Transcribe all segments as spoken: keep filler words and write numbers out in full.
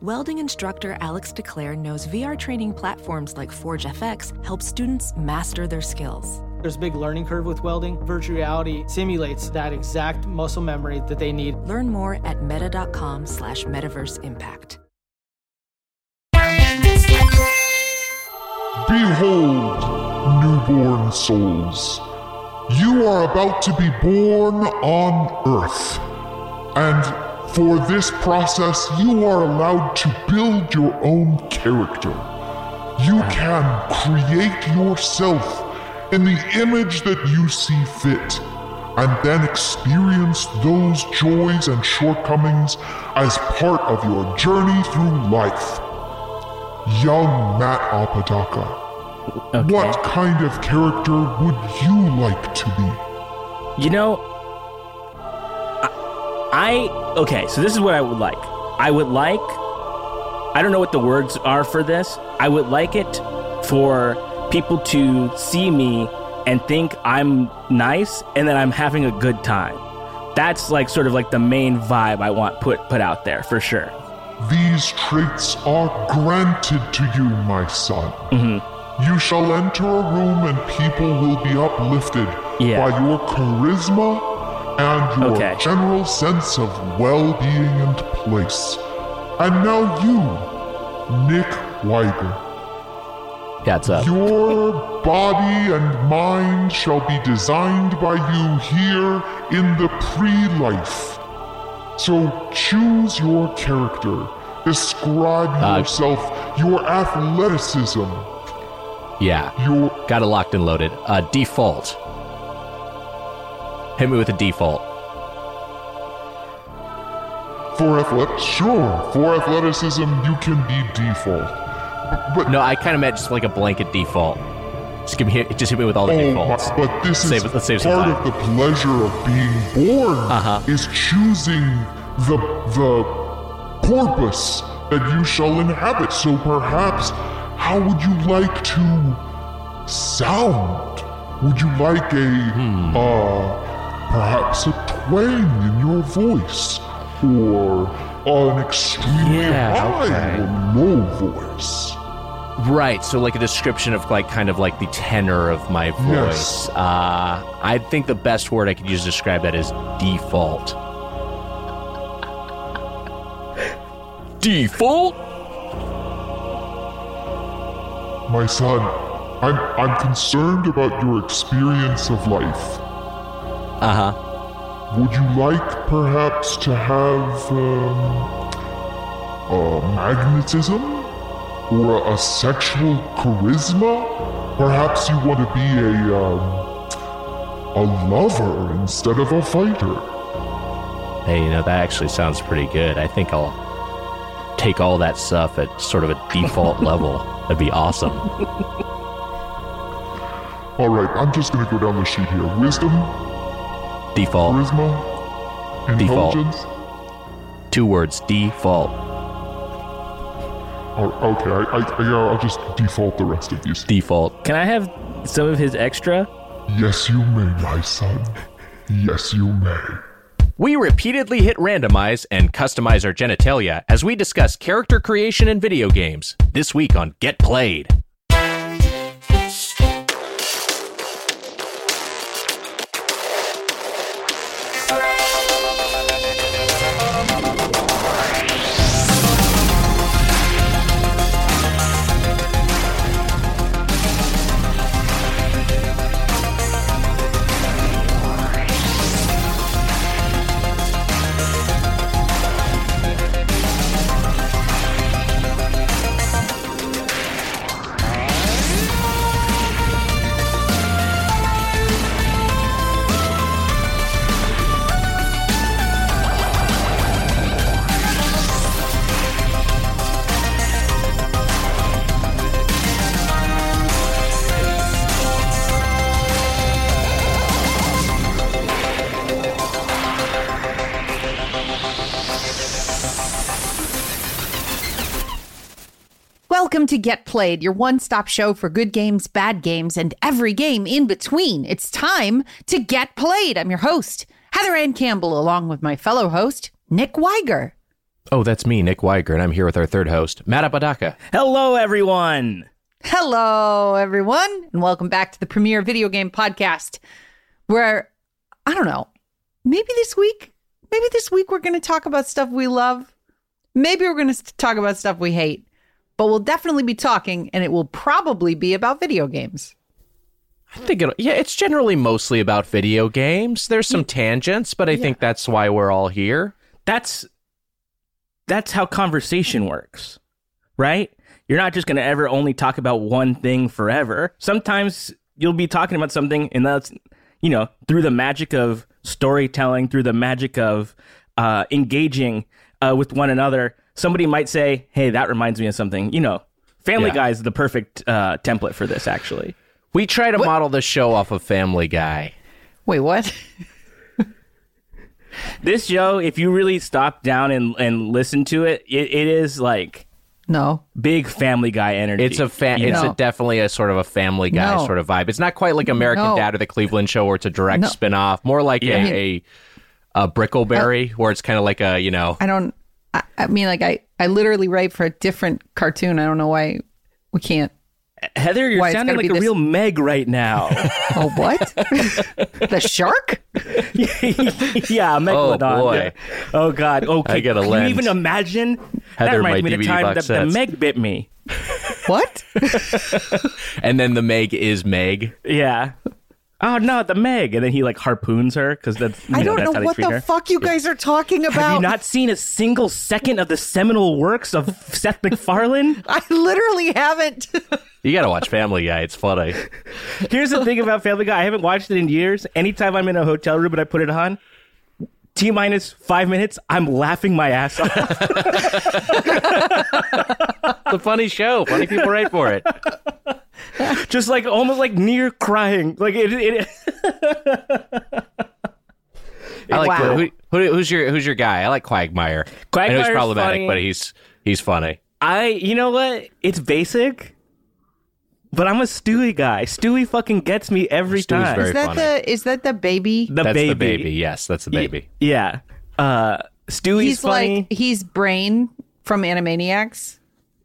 Welding instructor Alex DeClaire knows V R training platforms like ForgeFX help students master their skills. There's a big learning curve with welding. Virtual reality simulates that exact muscle memory that they need. Learn more at meta.com slash metaverse impact. Behold, newborn souls, you are about to be born on Earth, and for this process, you are allowed to build your own character. You can create yourself in the image that you see fit, and then experience those joys and shortcomings as part of your journey through life. Young Matt Apodaca, okay, what kind of character would you like to be? You know, I, okay, so this is what I would like. I would like, I don't know what the words are for this. I would like it for people to see me and think I'm nice and that I'm having a good time. That's like sort of like the main vibe I want put, put out there for sure. These traits are granted to you, my son. Mm-hmm. You shall enter a room and people will be uplifted yeah. by your charisma and your okay. general sense of well-being and place. And now you, Nick Weiger. That's up. Your body and mind shall be designed by you here in the pre-life. So choose your character. Describe uh, yourself, your athleticism. Yeah, your, got it locked and loaded. Uh, default. Hit me with a default. For athletic, sure. For athleticism, you can be default. But no, I kind of meant just like a blanket default. Just give me, just hit me with all the oh defaults. My, but this save, is let's save part of the pleasure of being born. Uh-huh. Is choosing the the corpus that you shall inhabit. So perhaps, how would you like to sound? Would you like a hmm. uh? Perhaps a twang in your voice, or an extremely yeah, high okay. or low voice. Right, so like a description of like kind of like the tenor of my voice. Yes. Uh, I think the best word I could use to describe that is default. Default? My son, I'm I'm concerned about your experience of life. Uh-huh. Would you like, perhaps, to have um, a magnetism or a, a sexual charisma? Perhaps you want to be a um, a lover instead of a fighter. Hey, you know, that actually sounds pretty good. I think I'll take all that stuff at sort of a default level. That'd be awesome. All right, I'm just going to go down the sheet here. Wisdom. Default. Charisma. Default. Two words. Default. Oh, okay, I, I, I, I'll just default the rest of these. Default. Can I have some of his extra? Yes, you may, my son. Yes, you may. We repeatedly hit randomize and customize our genitalia as we discuss character creation in video games. This week on Get Played. Welcome to Get Played, your one-stop show for good games, bad games, and every game in between. It's time to get played. I'm your host, Heather Ann Campbell, along with my fellow host, Nick Weiger. Oh, that's me, Nick Weiger, and I'm here with our third host, Matt Apodaca. Hello, everyone. Hello, everyone, and welcome back to the premier video game podcast where, I don't know, maybe this week, maybe this week we're going to talk about stuff we love. Maybe we're going to talk about stuff we hate, but we'll definitely be talking, and it will probably be about video games. I think it'll, yeah, it's generally mostly about video games. There's some yeah. tangents, but I yeah. think that's why we're all here. That's that's how conversation works, right? You're not just going to ever only talk about one thing forever. Sometimes you'll be talking about something, and that's, you know, through the magic of storytelling, through the magic of uh, engaging uh, with one another, somebody might say, hey, that reminds me of something. You know, Family yeah. Guy is the perfect uh, template for this, actually. We try to what? model the show off of Family Guy. Wait, what? This show, if you really stop down and, and listen to it, it, it is like... No. Big Family Guy energy. It's a fa- It's a definitely a sort of a Family Guy no. sort of vibe. It's not quite like American no. Dad or The Cleveland Show where it's a direct no. spinoff. More like yeah. a, a, a Brickleberry uh, where it's kind of like a, you know. I don't, I, I mean, like I, I literally write for a different cartoon. I don't know why we can't. Heather, you're why sounding like a this. real Meg right now. Oh, what? The shark? Yeah, Megalodon. Oh, boy. Oh, God. Okay. I get a Can lens. you even imagine? Heather, that reminds me of the time that sets. the Meg bit me. What? And then the Meg is Meg. Yeah. Oh, no, the Meg. And then he, like, harpoons her because that's, you know, I don't that's know how what the her. fuck you guys are talking about. Have you not seen a single second of the seminal works of Seth MacFarlane? I literally haven't. You got to watch Family Guy. It's funny. Here's the thing about Family Guy. I haven't watched it in years. Anytime I'm in a hotel room and I put it on, T minus five minutes, I'm laughing my ass off. It's a funny show. Funny people write for it. Just like almost like near crying, like it. it I like wow. who, who, who's your who's your guy? I like Quagmire. Quagmire is problematic, funny. but he's he's funny. I you know what? It's basic, but I'm a Stewie guy. Stewie fucking gets me every Stewie's time. Very is that funny. the is that the baby? The that's baby. the baby. Yes, that's the baby. Y- yeah, uh, Stewie's he's funny. Like, he's Brain from Animaniacs.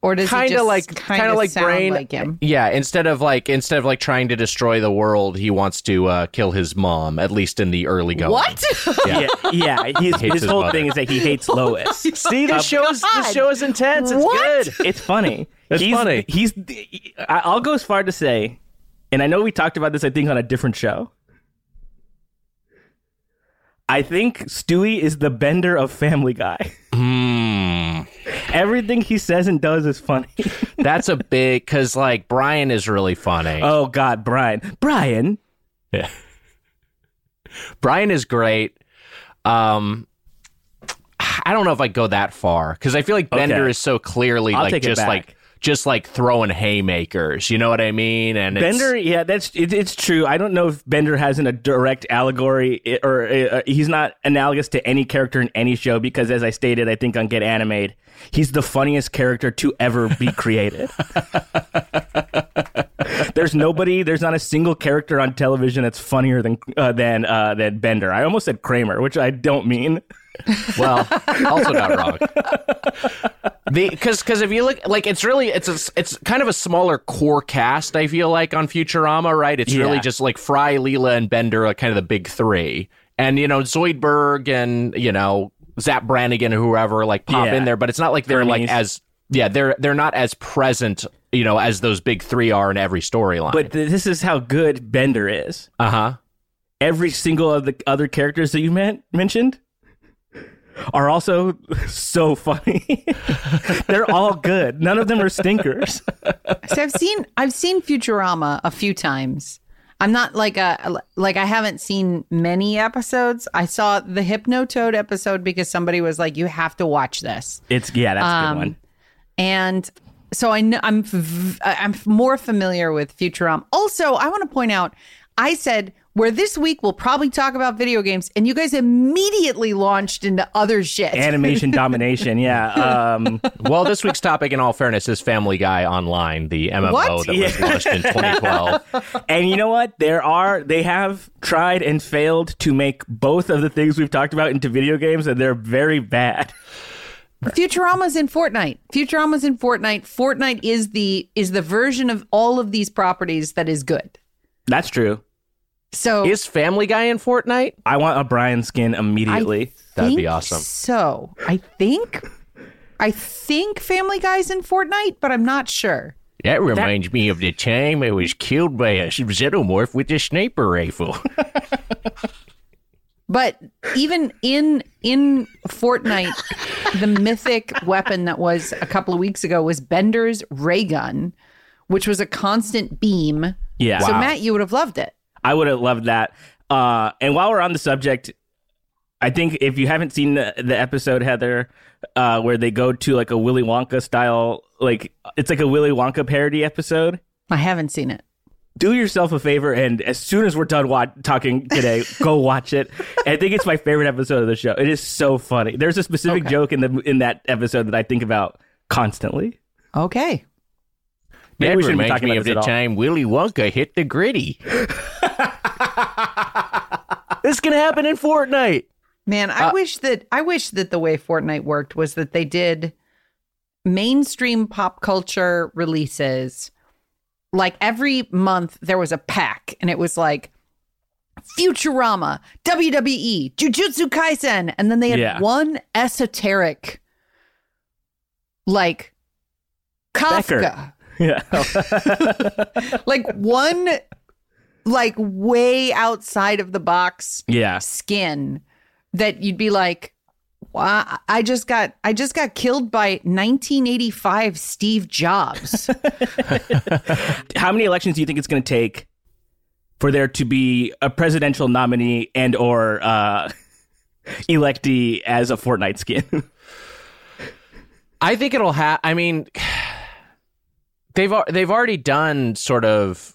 Or does kinda he just like, kind of like sound Brain. like him? Yeah, instead of like instead of like trying to destroy the world, he wants to uh, kill his mom, at least in the early going. What? Yeah, yeah, yeah his, his, his whole mother. thing is that he hates Lois. Oh See, this show is this show is intense. It's what? good. It's funny. It's he's, funny. He's. He, I'll go as far to say, and I know we talked about this, I think, on a different show. I think Stewie is the Bender of Family Guy. Mm. Everything he says and does is funny. That's a big, because like Brian is really funny. Oh God, Brian. Brian. Yeah. Brian is great. Um, I don't know if I go that far because I feel like Bender okay. is so clearly I'll like just like just like throwing haymakers. You know what I mean? And it's, Bender, yeah, that's it, it's true. I don't know if Bender hasn't a direct allegory or, or uh, he's not analogous to any character in any show because, as I stated, I think on Get Animated, he's the funniest character to ever be created. There's nobody. There's not a single character on television that's funnier than uh, than uh, than Bender. I almost said Kramer, which I don't mean. Well, also not wrong. The because because if you look like it's really it's a, it's kind of a smaller core cast. I feel like on Futurama, right? It's yeah. really just like Fry, Leela, and Bender are kind of the big three, and you know Zoidberg and you know Zap Brannigan or whoever like pop yeah. in there, but it's not like they're Hermes. like as yeah they're they're not as present. You know, as those big three are in every storyline. But th- this is how good Bender is. Uh-huh. Every single of the other characters that you met, mentioned are also so funny. They're all good. None of them are stinkers. So I've seen I've seen Futurama a few times. I'm not like a like I haven't seen many episodes. I saw the Hypnotoad episode because somebody was like, "You have to watch this." It's yeah, that's um, a good one. And So I know I'm I'm more familiar with Futurama. Also, I want to point out I said, where this week we'll probably talk about video games, and you guys immediately launched into other shit. Animation domination, yeah. Um, well, this week's topic, in all fairness, is Family Guy Online, the M M O what? that yeah. was launched in twenty twelve. And you know what? There are they have tried and failed to make both of the things we've talked about into video games, and they're very bad. Futurama's in Fortnite. Futurama's in Fortnite. Fortnite is the is the version of all of these properties that is good. That's true. So is Family Guy in Fortnite? I want a Brian skin immediately. That'd be awesome. So I think I think Family Guy's in Fortnite, but I'm not sure. That reminds that... me of the time I was killed by a xenomorph with a sniper rifle. But even in in Fortnite, the mythic weapon that was a couple of weeks ago was Bender's ray gun, which was a constant beam. Yeah. So wow. Matt, you would have loved it. I would have loved that. Uh, and while we're on the subject, I think if you haven't seen the, the episode, Heather, uh, where they go to like a Willy Wonka style, like it's like a Willy Wonka parody episode. I haven't seen it. Do yourself a favor, and as soon as we're done wa- talking today, go watch it. And I think it's my favorite episode of the show. It is so funny. There's a specific okay. joke in the in that episode that I think about constantly. Okay. Maybe that we reminds be talking me about of the time Willy Wonka hit the gritty. This can happen in Fortnite. Man, I uh, wish that I wish that the way Fortnite worked was that they did mainstream pop culture releases. Like every month there was a pack, and it was like Futurama, W W E, Jujutsu Kaisen, and then they had yeah. one esoteric like Kafka. Becker. Yeah. Like one like way outside of the box yeah. skin that you'd be like, wow, I just got I just got killed by nineteen eighty-five Steve Jobs. How many elections do you think it's going to take for there to be a presidential nominee and or uh, electee as a Fortnite skin? I think it'll have. I mean, they've they've already done sort of.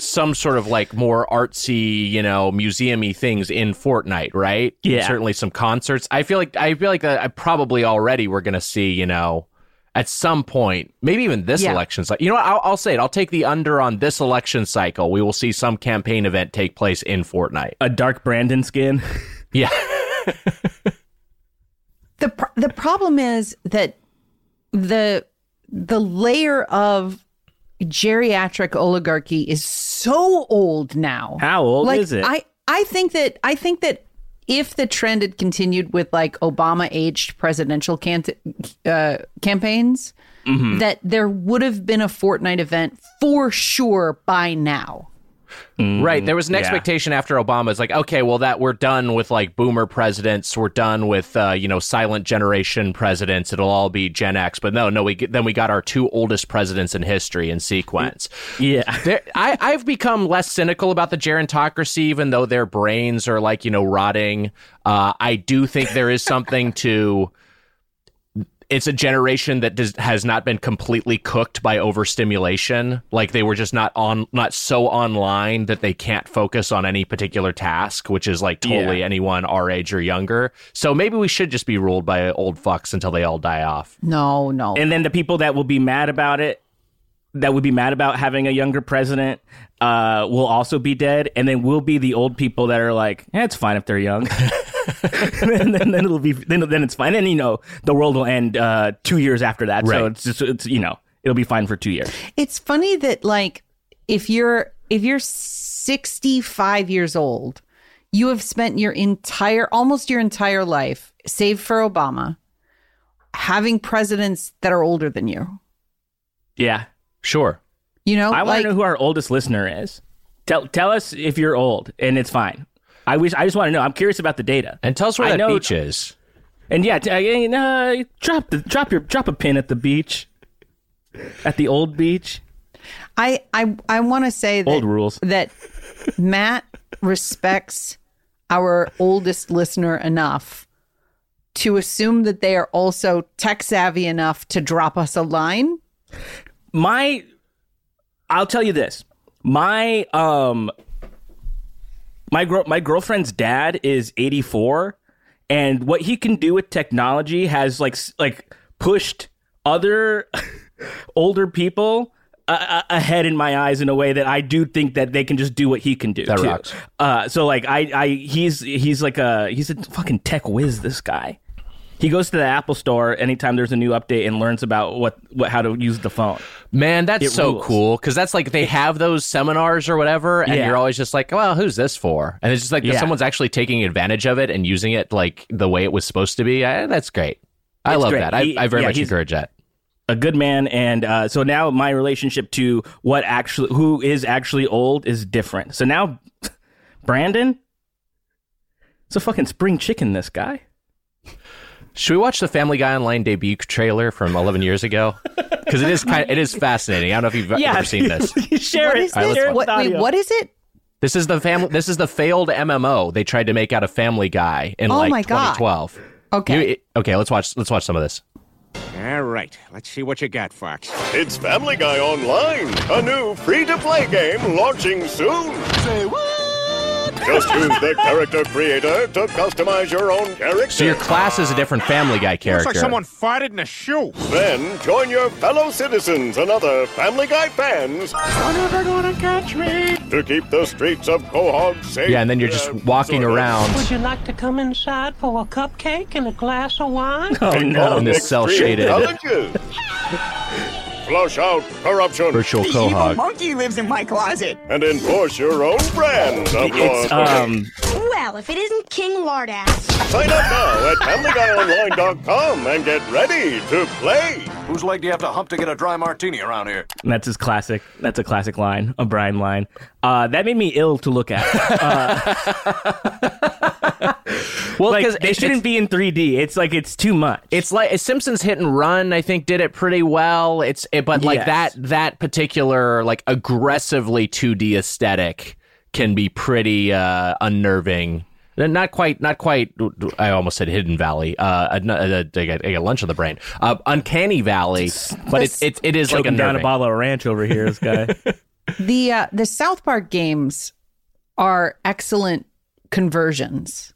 Some sort of like more artsy, you know, museumy things in Fortnite, right? Yeah. Certainly some concerts. I feel like I feel like I probably already we're gonna see, you know, at some point, maybe even this yeah. election cycle. You know what? I'll, I'll say it. I'll take the under on this election cycle. We will see some campaign event take place in Fortnite. A Dark Brandon skin. Yeah. the pr- The problem is that the the layer of geriatric oligarchy is so old now. How old like, is it? I, I think that I think that if the trend had continued with like Obama aged presidential can- uh, campaigns, mm-hmm. that there would have been a Fortnite event for sure by now. Mm, right. There was an yeah. expectation after Obama. It's like, okay, well, that we're done with like boomer presidents. We're done with, uh, you know, silent generation presidents. It'll all be Gen X. But no, no, we then we got our two oldest presidents in history in sequence. Yeah, there, I, I've become less cynical about the gerontocracy, even though their brains are like, you know, rotting. Uh, I do think there is something to. It's a generation that does, has not been completely cooked by overstimulation. Like they were just not on, not so online that they can't focus on any particular task, which is like totally yeah. anyone our age or younger. So maybe we should just be ruled by old fucks until they all die off. No, no. And then the people that will be mad about it, that would be mad about having a younger president, uh, will also be dead. And then we'll be the old people that are like, eh, it's fine if they're young. And then, then it'll be then, then it's fine, and you know the world will end uh, two years after that. Right. So it's just it's you know it'll be fine for two years. It's funny that like if you're if you're sixty-five years old, you have spent your entire almost your entire life, save for Obama, having presidents that are older than you. Yeah, sure. You know, I want to like, know who our oldest listener is. Tell tell us if you're old, and it's fine. I wish. I just want to know. I'm curious about the data. And tell us where I that know, beach is. And yeah, t- uh, drop the drop your drop a pin at the beach, at the old beach. I I, I want to say that old rules that Matt respects our oldest listener enough to assume that they are also tech savvy enough to drop us a line. My, I'll tell you this. My um. my gr- my girlfriend's dad is eighty-four, and what he can do with technology has like like pushed other older people uh, ahead in my eyes in a way that I do think that they can just do what he can do. That too. Rocks. Uh, so like I, I he's he's like a he's a fucking tech whiz. This guy. He goes to the Apple store anytime there's a new update and learns about what, what how to use the phone. Man, that's it so rules. Cool. Because that's like they have those seminars or whatever. And yeah. you're always just like, well, who's this for? And it's just like yeah. someone's actually taking advantage of it and using it like the way it was supposed to be. I, that's great. I it's love great. that. I, he, I very yeah, much encourage that. A good man. And uh, so now my relationship to what actually who is actually old is different. So now Brandon, it's a fucking spring chicken, this guy. Should we watch the Family Guy Online debut trailer from eleven years ago? Because it is kind of, it is fascinating. I don't know if you've yeah. ever seen this. Share it. All right, let's watch. Wait, what is it? This is the family. This is the failed M M O they tried to make out of Family Guy in oh like my twenty twelve. God. Okay. You, it, okay. Let's watch. Let's watch some of this. All right. Let's see what you got, Fox. It's Family Guy Online, a new free-to-play game launching soon. Say what? Just use the character creator to customize your own character. So your class is a different Family Guy character. Looks like someone farted in a shoe. Then join your fellow citizens and other Family Guy fans. You're never gonna catch me. To keep the streets of Quahog safe. Yeah, and then you're just walking uh, around. Would you like to come inside for a cupcake and a glass of wine? Oh no, in this cell-shaded. Flush out corruption. Virtual the Quahog. Evil monkey lives in my closet. And enforce your own brand of it's, um... Well, if it isn't King Lardass. Sign up now at Family Guy Online dot com and get ready to play. Whose leg do you have to hump to get a dry martini around here? And that's his classic. That's a classic line, a Brian line. Uh, that made me ill to look at. Uh... Well, because like, they shouldn't be in three D. It's like it's too much. It's like Simpsons Hit and Run, I think, did it pretty well. It's it, but like yes. that that particular like aggressively two D aesthetic can be pretty uh, unnerving. Not quite, not quite. I almost said Hidden Valley. Uh, I, I, I got lunch on the brain. Uh, Uncanny Valley, but it it, it is like a down a bottle of ranch over here. This guy. the uh, the South Park games are excellent conversions.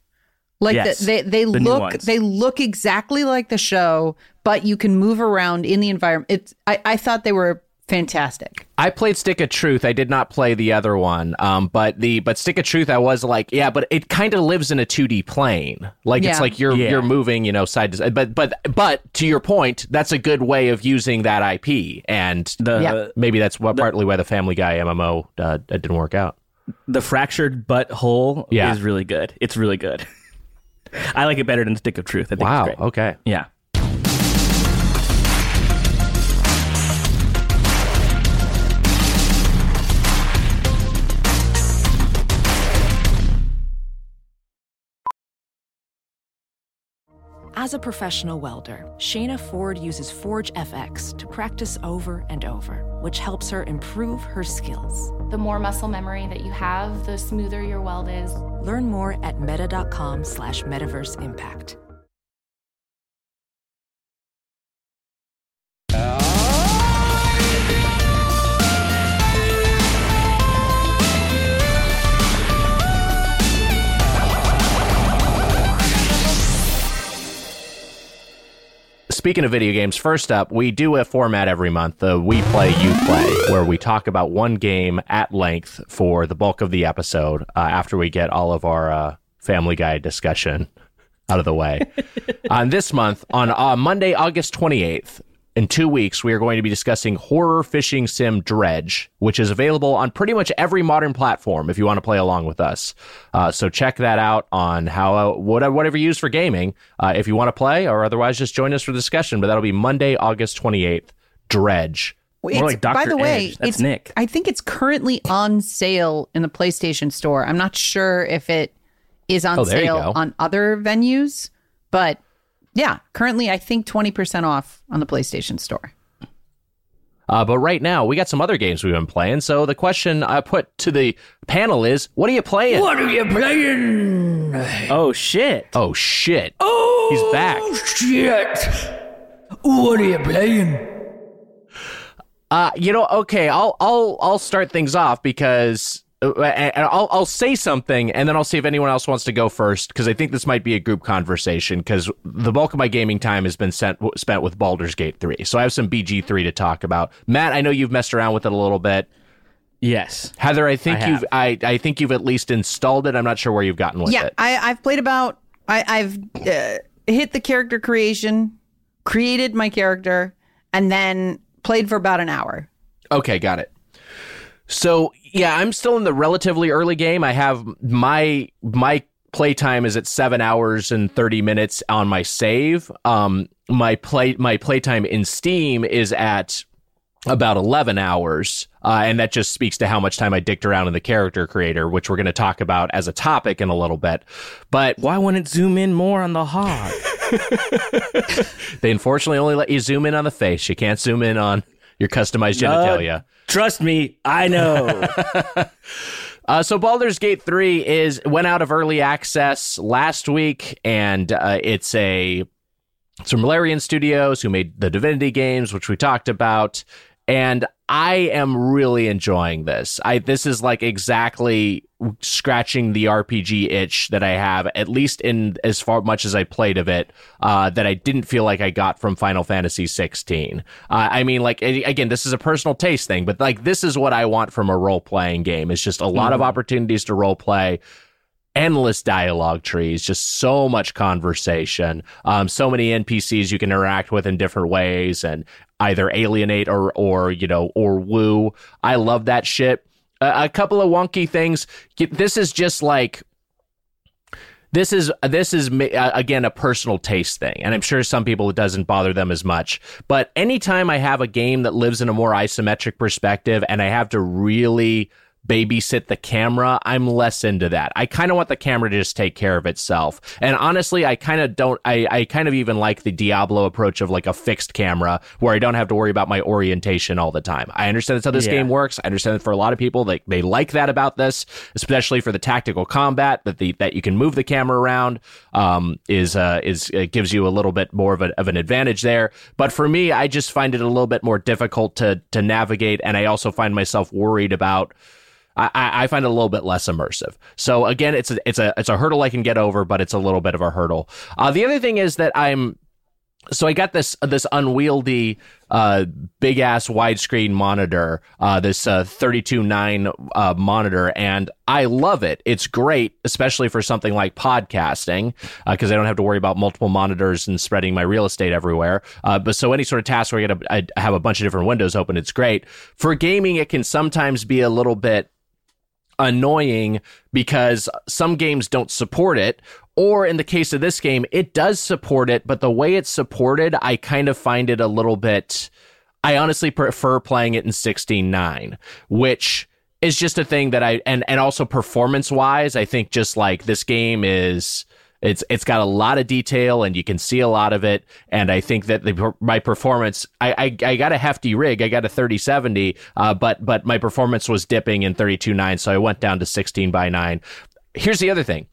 Like yes, the, they they the look they look exactly like the show, but you can move around in the environment. It's I, I thought they were fantastic. I played Stick of Truth. I did not play the other one, um, but the but Stick of Truth, I was like, yeah, but it kind of lives in a two D plane. Like yeah. it's like you're yeah. you're moving, you know, side to side. But but but to your point, that's a good way of using that I P, and the, yeah. maybe that's what the, partly why the Family Guy M M O uh, didn't work out. The Fractured Butthole yeah. is really good. It's really good. I like it better than Stick of Truth. I think wow. It's great. Okay. Yeah. As a professional welder, Shayna Ford uses ForgeFX to practice over and over, which helps her improve her skills. The more muscle memory that you have, the smoother your weld is. Learn more at meta.com slash metaverse impact. Speaking of video games, first up, we do a format every month, the We Play, You Play, where we talk about one game at length for the bulk of the episode uh, after we get all of our uh, Family Guy discussion out of the way. On this month, on uh, Monday, August twenty-eighth, in two weeks, we are going to be discussing horror fishing sim Dredge, which is available on pretty much every modern platform if you want to play along with us. Uh, so check that out on how whatever you use for gaming uh, if you want to play, or otherwise just join us for discussion. But that'll be Monday, August twenty-eighth, Dredge. It's, More like Doctor by the way, Edge. That's it's, Nick. I think it's currently on sale in the PlayStation Store. I'm not sure if it is on oh, sale on other venues, but... Yeah, currently, I think twenty percent off on the PlayStation Store. Uh, but right now, we got some other games we've been playing. So the question I put to the panel is, what are you playing? What are you playing? Oh, shit. Oh, shit. Oh, he's back. Oh, shit. What are you playing? Uh, you know, okay, I'll I'll I'll start things off because... I'll I'll say something, and then I'll see if anyone else wants to go first, because I think this might be a group conversation, because the bulk of my gaming time has been sent, spent with Baldur's Gate three. So I have some B G three to talk about. Matt, I know you've messed around with it a little bit. Yes. Heather, I think I you've I, I think you've at least installed it. I'm not sure where you've gotten with yeah, it. Yeah, I've played about... I, I've uh, hit the character creation, created my character, and then played for about an hour. Okay, got it. So... yeah, I'm still in the relatively early game. I have my my playtime is at seven hours and thirty minutes on my save. Um, my play my playtime in Steam is at about eleven hours, uh, and that just speaks to how much time I dicked around in the character creator, which we're going to talk about as a topic in a little bit. But why wouldn't it zoom in more on the hog? They unfortunately only let you zoom in on the face. You can't zoom in on your customized genitalia. Uh, trust me, I know. uh, so Baldur's Gate three is went out of early access last week, and uh, it's a it's from Larian Studios, who made the Divinity games, which we talked about. And I am really enjoying this. I this is like exactly scratching the R P G itch that I have, at least in as far much as I played of it, uh, that I didn't feel like I got from Final Fantasy sixteen. Uh, I mean, like, again, this is a personal taste thing, but like, this is what I want from a role-playing game. It's just a lot mm. of opportunities to role-play, endless dialogue trees, just so much conversation, um, so many N P Cs you can interact with in different ways and either alienate or, or you know, or woo. I love that shit. A couple of wonky things. This is just like, this is, this is again, a personal taste thing. And I'm sure some people it doesn't bother them as much. But anytime I have a game that lives in a more isometric perspective and I have to really babysit the camera, I'm less into that. I kind of want the camera to just take care of itself. And honestly, I kind of don't, I, I kind of even like the Diablo approach of like a fixed camera where I don't have to worry about my orientation all the time. I understand that's how this yeah. game works. I understand that for a lot of people, they, they like that about this, especially for the tactical combat that the, that you can move the camera around, um, is, uh, is, it gives you a little bit more of, a, of an advantage there. But for me, I just find it a little bit more difficult to, to navigate. And I also find myself worried about, I, I find it a little bit less immersive. So again, it's a, it's a it's a hurdle I can get over, but it's a little bit of a hurdle. Uh, the other thing is that I'm so I got this this unwieldy uh, big ass widescreen monitor, uh, this uh, thirty-two nine uh, monitor, and I love it. It's great, especially for something like podcasting, because uh, I don't have to worry about multiple monitors and spreading my real estate everywhere. Uh, but so any sort of task where I, gotta, I have a bunch of different windows open, it's great. For gaming, it can sometimes be a little bit annoying because some games don't support it, or in the case of this game, it does support it, but the way it's supported, I kind of find it a little bit, I honestly prefer playing it in sixteen nine, which is just a thing that I, and, and also performance wise, I think just like this game is, it's, it's got a lot of detail and you can see a lot of it. And I think that the, my performance, I, I, I got a hefty rig. I got a thirty seventy, uh, but, but my performance was dipping in thirty-two nine. So I went down to sixteen by nine. Here's the other thing.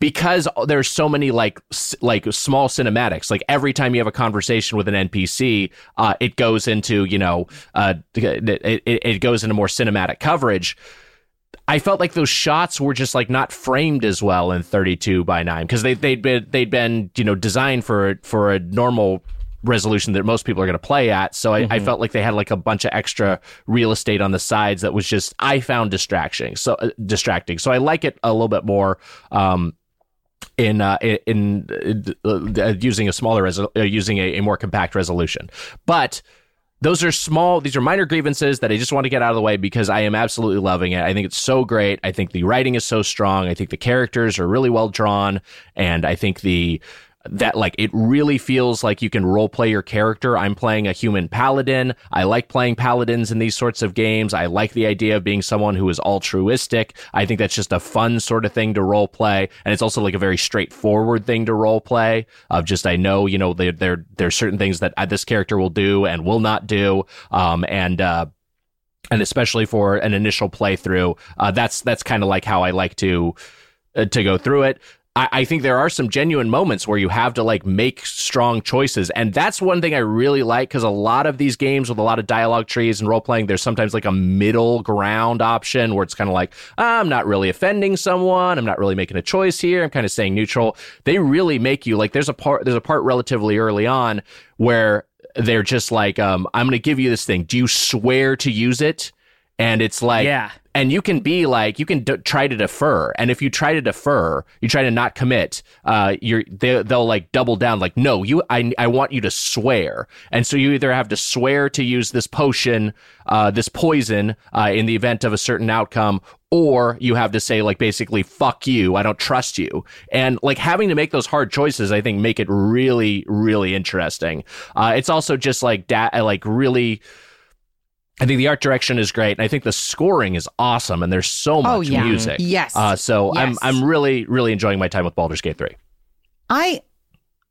Because there's so many like like small cinematics, like every time you have a conversation with an N P C, uh, it goes into, you know, uh, it, it goes into more cinematic coverage. I felt like those shots were just like not framed as well in thirty-two by nine because they they'd been they'd been you know designed for for a normal resolution that most people are going to play at. So I, mm-hmm. I felt like they had like a bunch of extra real estate on the sides that was just I found distracting. So uh, distracting. So I like it a little bit more. Um, in uh, in, in uh, using a smaller resol- uh, using a, a more compact resolution, but. Those are small, these are minor grievances that I just want to get out of the way because I am absolutely loving it. I think it's so great. I think the writing is so strong. I think the characters are really well drawn. And I think the, that like, it really feels like you can role play your character. I'm playing a human paladin. I like playing paladins in these sorts of games. I like the idea of being someone who is altruistic. I think that's just a fun sort of thing to role play. And it's also like a very straightforward thing to role play of just, I know, you know, there, there, there's certain things that this character will do and will not do. Um, and, uh, and especially for an initial playthrough, uh, that's, that's kind of like how I like to, uh, to go through it. I, I think there are some genuine moments where you have to like make strong choices. And that's one thing I really like, because a lot of these games with a lot of dialogue trees and role playing, there's sometimes like a middle ground option where it's kind of like, I'm not really offending someone. I'm not really making a choice here. I'm kind of staying neutral. They really make you like, there's a part, there's a part relatively early on where they're just like, um, I'm going to give you this thing. Do you swear to use it? And it's like, yeah. And you can be like, you can d- try to defer. And if you try to defer, you try to not commit, uh, you're, they, they'll like double down, like, no, you, I, I want you to swear. And so you either have to swear to use this potion, uh, this poison, uh, in the event of a certain outcome, or you have to say like, basically, fuck you, I don't trust you. And like having to make those hard choices, I think make it really, really interesting. Uh, it's also just like that, da- like really, I think the art direction is great, and I think the scoring is awesome, and there's so much oh, yeah. music. Yes. Uh, so yes. I'm I'm really, really enjoying my time with Baldur's Gate three. I,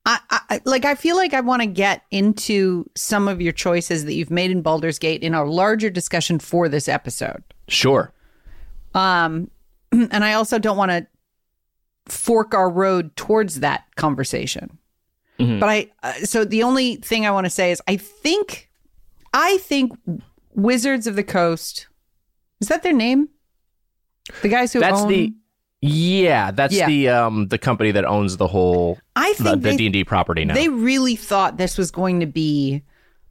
I, I like. I feel like I want to get into some of your choices that you've made in Baldur's Gate in our larger discussion for this episode. Sure. Um, and I also don't want to fork our road towards that conversation. Mm-hmm. But I. Uh, so the only thing I want to say is I think, I think. Wizards of the Coast, is that their name? The guys who that's own... the yeah, that's yeah. the um the company that owns the whole I think the, they, the D and D property now. They really thought this was going to be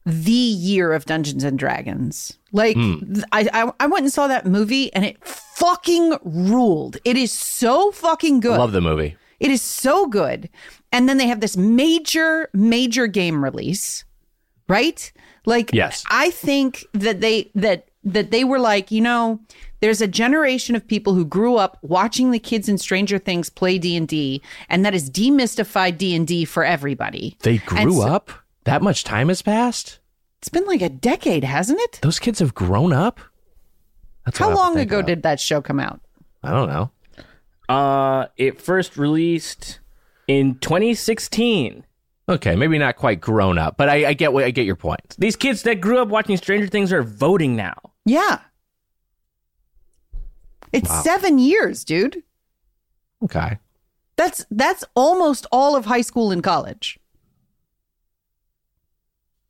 the year of Dungeons and Dragons. Like mm. I, I I went and saw that movie and it fucking ruled. It is so fucking good. I love the movie. It is so good. And then they have this major major game release, right? Like, yes. I think that they that that they were like, you know, there's a generation of people who grew up watching the kids in Stranger Things play D and D, and that has demystified D and D for everybody. They grew so, up? That much time has passed? It's been like a decade, hasn't it? Those kids have grown up? That's How long ago about. did that show come out? I don't know. Uh, it first released in twenty sixteen. Okay, maybe not quite grown up, but I, I get I get your point. These kids that grew up watching Stranger Things are voting now. Yeah. It's wow. seven years, dude. Okay. That's that's almost all of high school and college.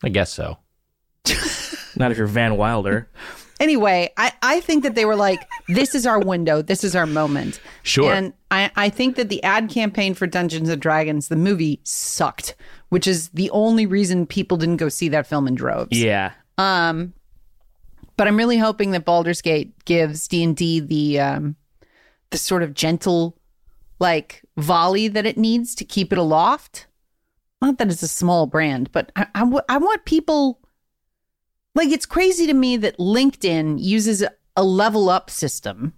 I guess so. Not if you're Van Wilder. Anyway, I, I think that they were like, this is our window. This is our moment. Sure. And I, I think that the ad campaign for Dungeons and Dragons, the movie, sucked, which is the only reason people didn't go see that film in droves. Yeah. Um, but I'm really hoping that Baldur's Gate gives D and D the, um, the sort of gentle, like, volley that it needs to keep it aloft. Not that it's a small brand, but I, I, w- I want people... Like, it's crazy to me that LinkedIn uses a level up system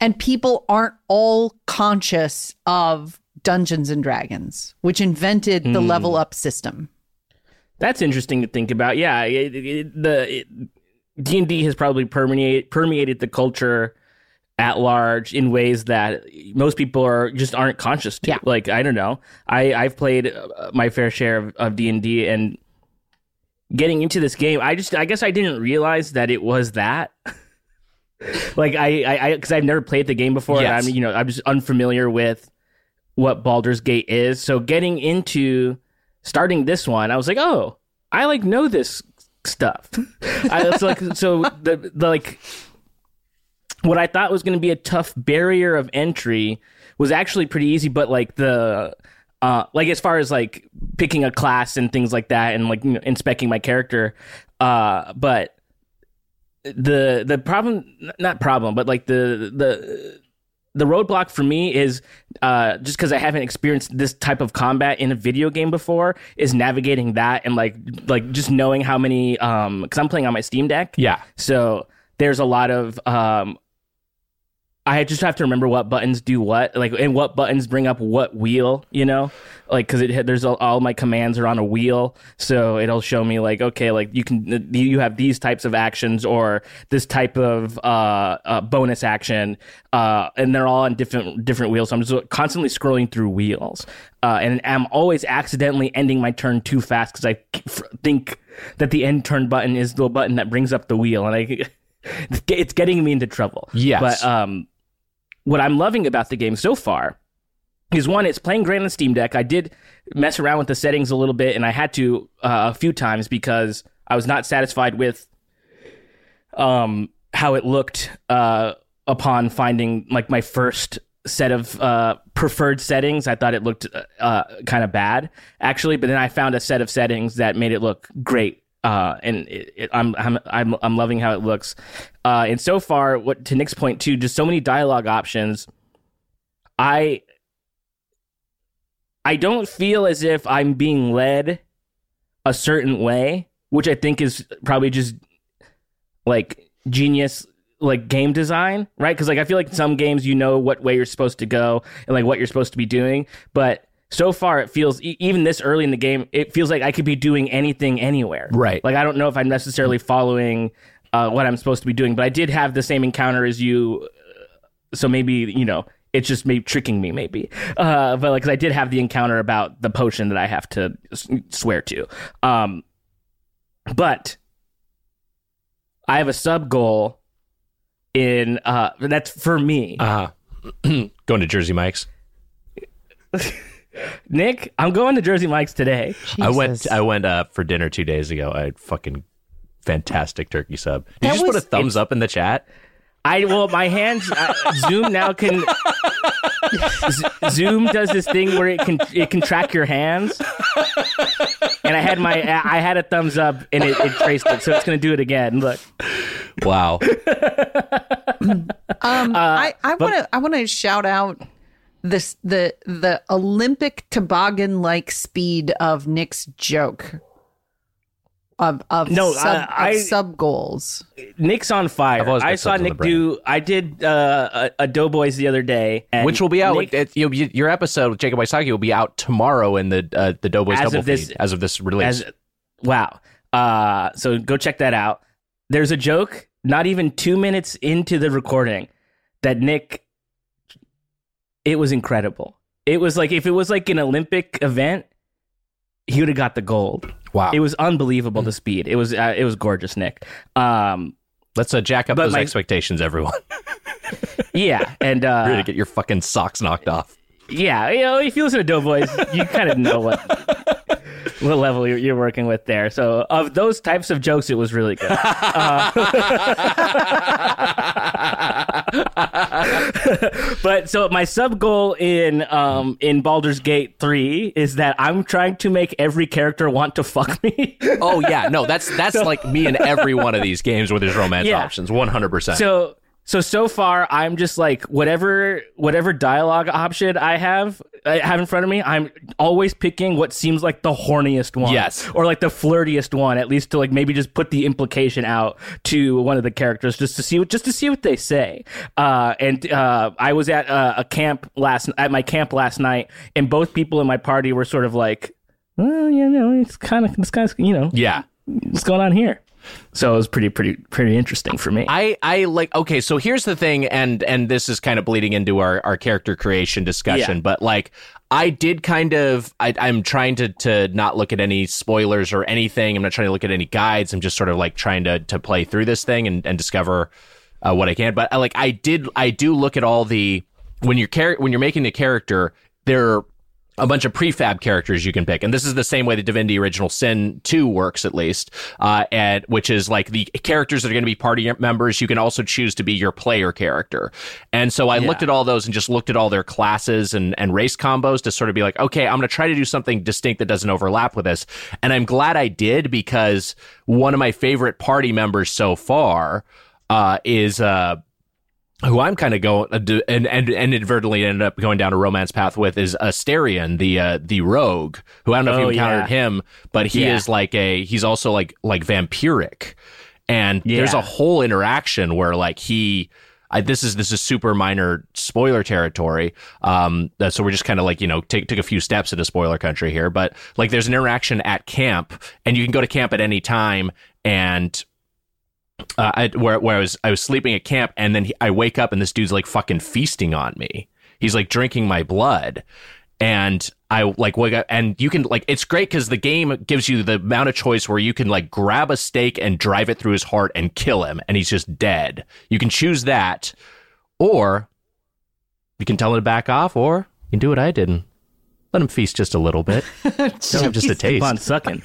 and people aren't all conscious of Dungeons and Dragons, which invented the mm. level up system. That's interesting to think about. Yeah, it, it, the it, D and D has probably permeate, permeated the culture at large in ways that most people are just aren't conscious to. Yeah. Like, I don't know. I, I've played my fair share of, of D and D and... Getting into this game, I just, I guess I didn't realize that it was that. Like, I, I, because I've never played the game before. Yes. And I'm, you know, I'm just unfamiliar with what Baldur's Gate is. So getting into starting this one, I was like, oh, I like know this stuff. I was like, so the, the, like, what I thought was going to be a tough barrier of entry was actually pretty easy, but like the, Uh, like as far as like picking a class and things like that, and like you know, inspecting my character, uh, but the the problem, not problem, but like the the the roadblock for me is uh, just because I haven't experienced this type of combat in a video game before is navigating that and like like just knowing how many um because I'm playing on my Steam Deck, yeah. So there's a lot of um. I just have to remember what buttons do what, like, and what buttons bring up what wheel, you know, like, because it there's all, all my commands are on a wheel, so it'll show me like, okay, like you can you have these types of actions or this type of uh, uh, bonus action, uh, and they're all on different different wheels. So I'm just constantly scrolling through wheels, uh, and I'm always accidentally ending my turn too fast because I think that the end turn button is the button that brings up the wheel, and I it's getting me into trouble. Yes, but um. What I'm loving about the game so far is one, it's playing great on Steam Deck. I did mess around with the settings a little bit, and I had to uh, a few times because I was not satisfied with um, how it looked uh, upon finding like my first set of uh, preferred settings. I thought it looked uh, kind of bad, actually, but then I found a set of settings that made it look great. Uh, and it, it, I'm I'm I'm I'm loving how it looks. Uh, and so far, what to Nick's point too, just so many dialogue options. I I don't feel as if I'm being led a certain way, which I think is probably just like genius, like game design, right? Because like I feel like some games, you know what way you're supposed to go and like what you're supposed to be doing, but. So far, it feels, even this early in the game, it feels like I could be doing anything anywhere. Right. Like, I don't know if I'm necessarily following uh, what I'm supposed to be doing, but I did have the same encounter as you. So maybe, you know, it's just maybe tricking me, maybe. Uh, but, like, cause I did have the encounter about the potion that I have to s- swear to. Um, but I have a sub goal in, uh, that's for me. Uh-huh. Going to Jersey Mike's. Nick, I'm going to Jersey Mike's today. Jesus. I went I went up for dinner two days ago. I had fucking fantastic turkey sub. Did that you just was, put a thumbs up in the chat? I well, my hands uh, Zoom now can Z- Zoom does this thing where it can it can track your hands. And I had my I had a thumbs up and it, it traced it, so it's going to do it again. Look. Wow. um uh, I I want to I want to shout out This, the the Olympic toboggan-like speed of Nick's joke of of, no, sub, I, of I, sub goals. Nick's on fire. I saw Nick do. I did uh, a, a Doughboys the other day, and which will be out. Nick, it, you, your episode with Jacob Wysocki will be out tomorrow in the uh, the Doughboys double feed this, as of this release. As, wow! Uh, so go check that out. There's a joke. Not even two minutes into the recording, that Nick. It was incredible. It was like, if it was like an Olympic event, he would have got the gold. Wow. It was unbelievable, the speed. It was uh, it was gorgeous, Nick. Um, Let's uh, jack up those my, expectations, everyone. Yeah. And uh, you're going to get your fucking socks knocked off. Yeah. You know, if you listen to Doughboys, you kind of know what, what level you're, you're working with there. So of those types of jokes, it was really good. Uh, but so my sub goal in um in Baldur's Gate three is that I'm trying to make every character want to fuck me. Oh yeah, no, that's that's so, like me in every one of these games where there's romance yeah. options, one hundred percent. So so so far I'm just like whatever whatever dialogue option I have I have in front of me, I'm always picking what seems like the horniest one, yes, or like the flirtiest one, at least to like maybe just put the implication out to one of the characters just to see what just to see what they say. Uh, and uh, I was at uh, a camp last at my camp last night, and both people in my party were sort of like, well, you know, it's kind of it's kind of you know, yeah, what's going on here? So it was pretty, pretty, pretty interesting for me. I, I like, okay, so here's the thing, and and this is kind of bleeding into our, our character creation discussion, yeah. but like, I did kind of, I, I'm trying to, to not look at any spoilers or anything. I'm not trying to look at any guides. I'm just sort of like trying to, to play through this thing and, and discover uh, what I can. But like, I did, I do look at all the, when you're, char- when you're making a character, there are a bunch of prefab characters you can pick. And this is the same way that Divinity Original Sin two works, at least, uh, and which is like the characters that are going to be party members. You can also choose to be your player character. And so I yeah. looked at all those and just looked at all their classes and, and race combos to sort of be like, okay, I'm going to try to do something distinct that doesn't overlap with this. And I'm glad I did, because one of my favorite party members so far uh, is... Uh, who I'm kind of going uh, and, and and inadvertently ended up going down a romance path with is Asterion, the uh, the rogue, who I don't know oh, if you encountered yeah. him, but he yeah. is like a he's also like like vampiric. And yeah. there's a whole interaction where like he I, this is this is super minor spoiler territory. Um, so we're just kind of like, you know, take, take a few steps into spoiler country here. But like there's an interaction at camp, and you can go to camp at any time. And Uh, I, where where I was I was sleeping at camp, and then he, I wake up and this dude's like fucking feasting on me. He's like drinking my blood, and I like wake up, and you can like it's great because the game gives you the amount of choice where you can like grab a stake and drive it through his heart and kill him, and he's just dead. You can choose that, or you can tell him to back off, or You can do what I didn't. Let him feast just a little bit. Tell him just a taste. Keep on sucking.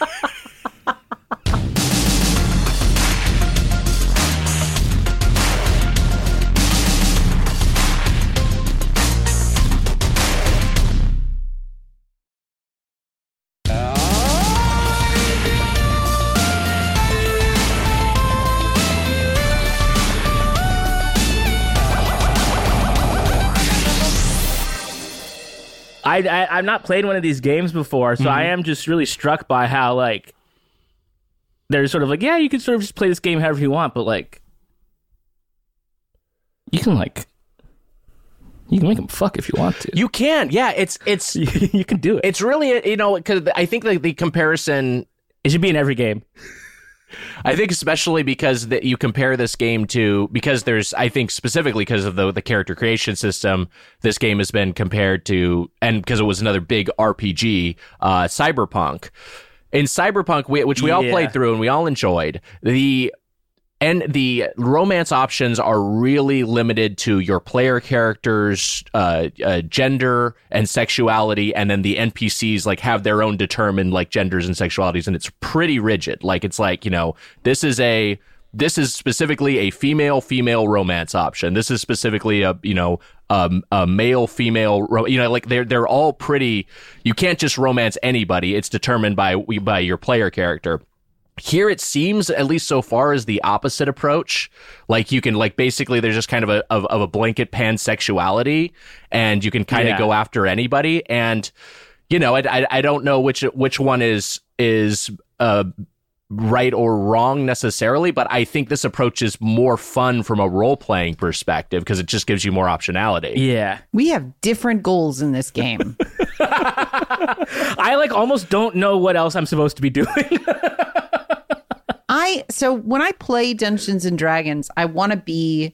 I, I, I've not played one of these games before, so mm-hmm. I am just really struck by how, like, they're sort of like, yeah, you can sort of just play this game however you want, but, like, you can, like, you can make them fuck if you want to. You can, yeah, it's, it's, you can do it. It's really, you know, because I think the, the comparison, it should be in every game. I think especially because that you compare this game to, because there's, I think specifically because of the the character creation system, this game has been compared to, and because it was another big R P G, uh, Cyberpunk. In Cyberpunk, we, which we yeah. all played through and we all enjoyed, the and the romance options are really limited to your player character's uh, uh, gender and sexuality, and then the N P Cs like have their own determined like genders and sexualities, and it's pretty rigid. Like it's like, you know, this is a this is specifically a female female romance option. This is specifically a you know um, a male female ro- you know like they're they're all pretty. You can't just romance anybody. It's determined by by your player character. Here it seems, at least so far, is the opposite approach. Like you can, like basically, there's just kind of a of, of a blanket pansexuality, and you can kind of yeah. go after anybody. And you know, I, I I don't know which which one is is uh right or wrong necessarily, but I think this approach is more fun from a role playing perspective because it just gives you more optionality. Yeah, we have different goals in this game. I like almost don't know what else I'm supposed to be doing. I so when I play Dungeons and Dragons, I want to be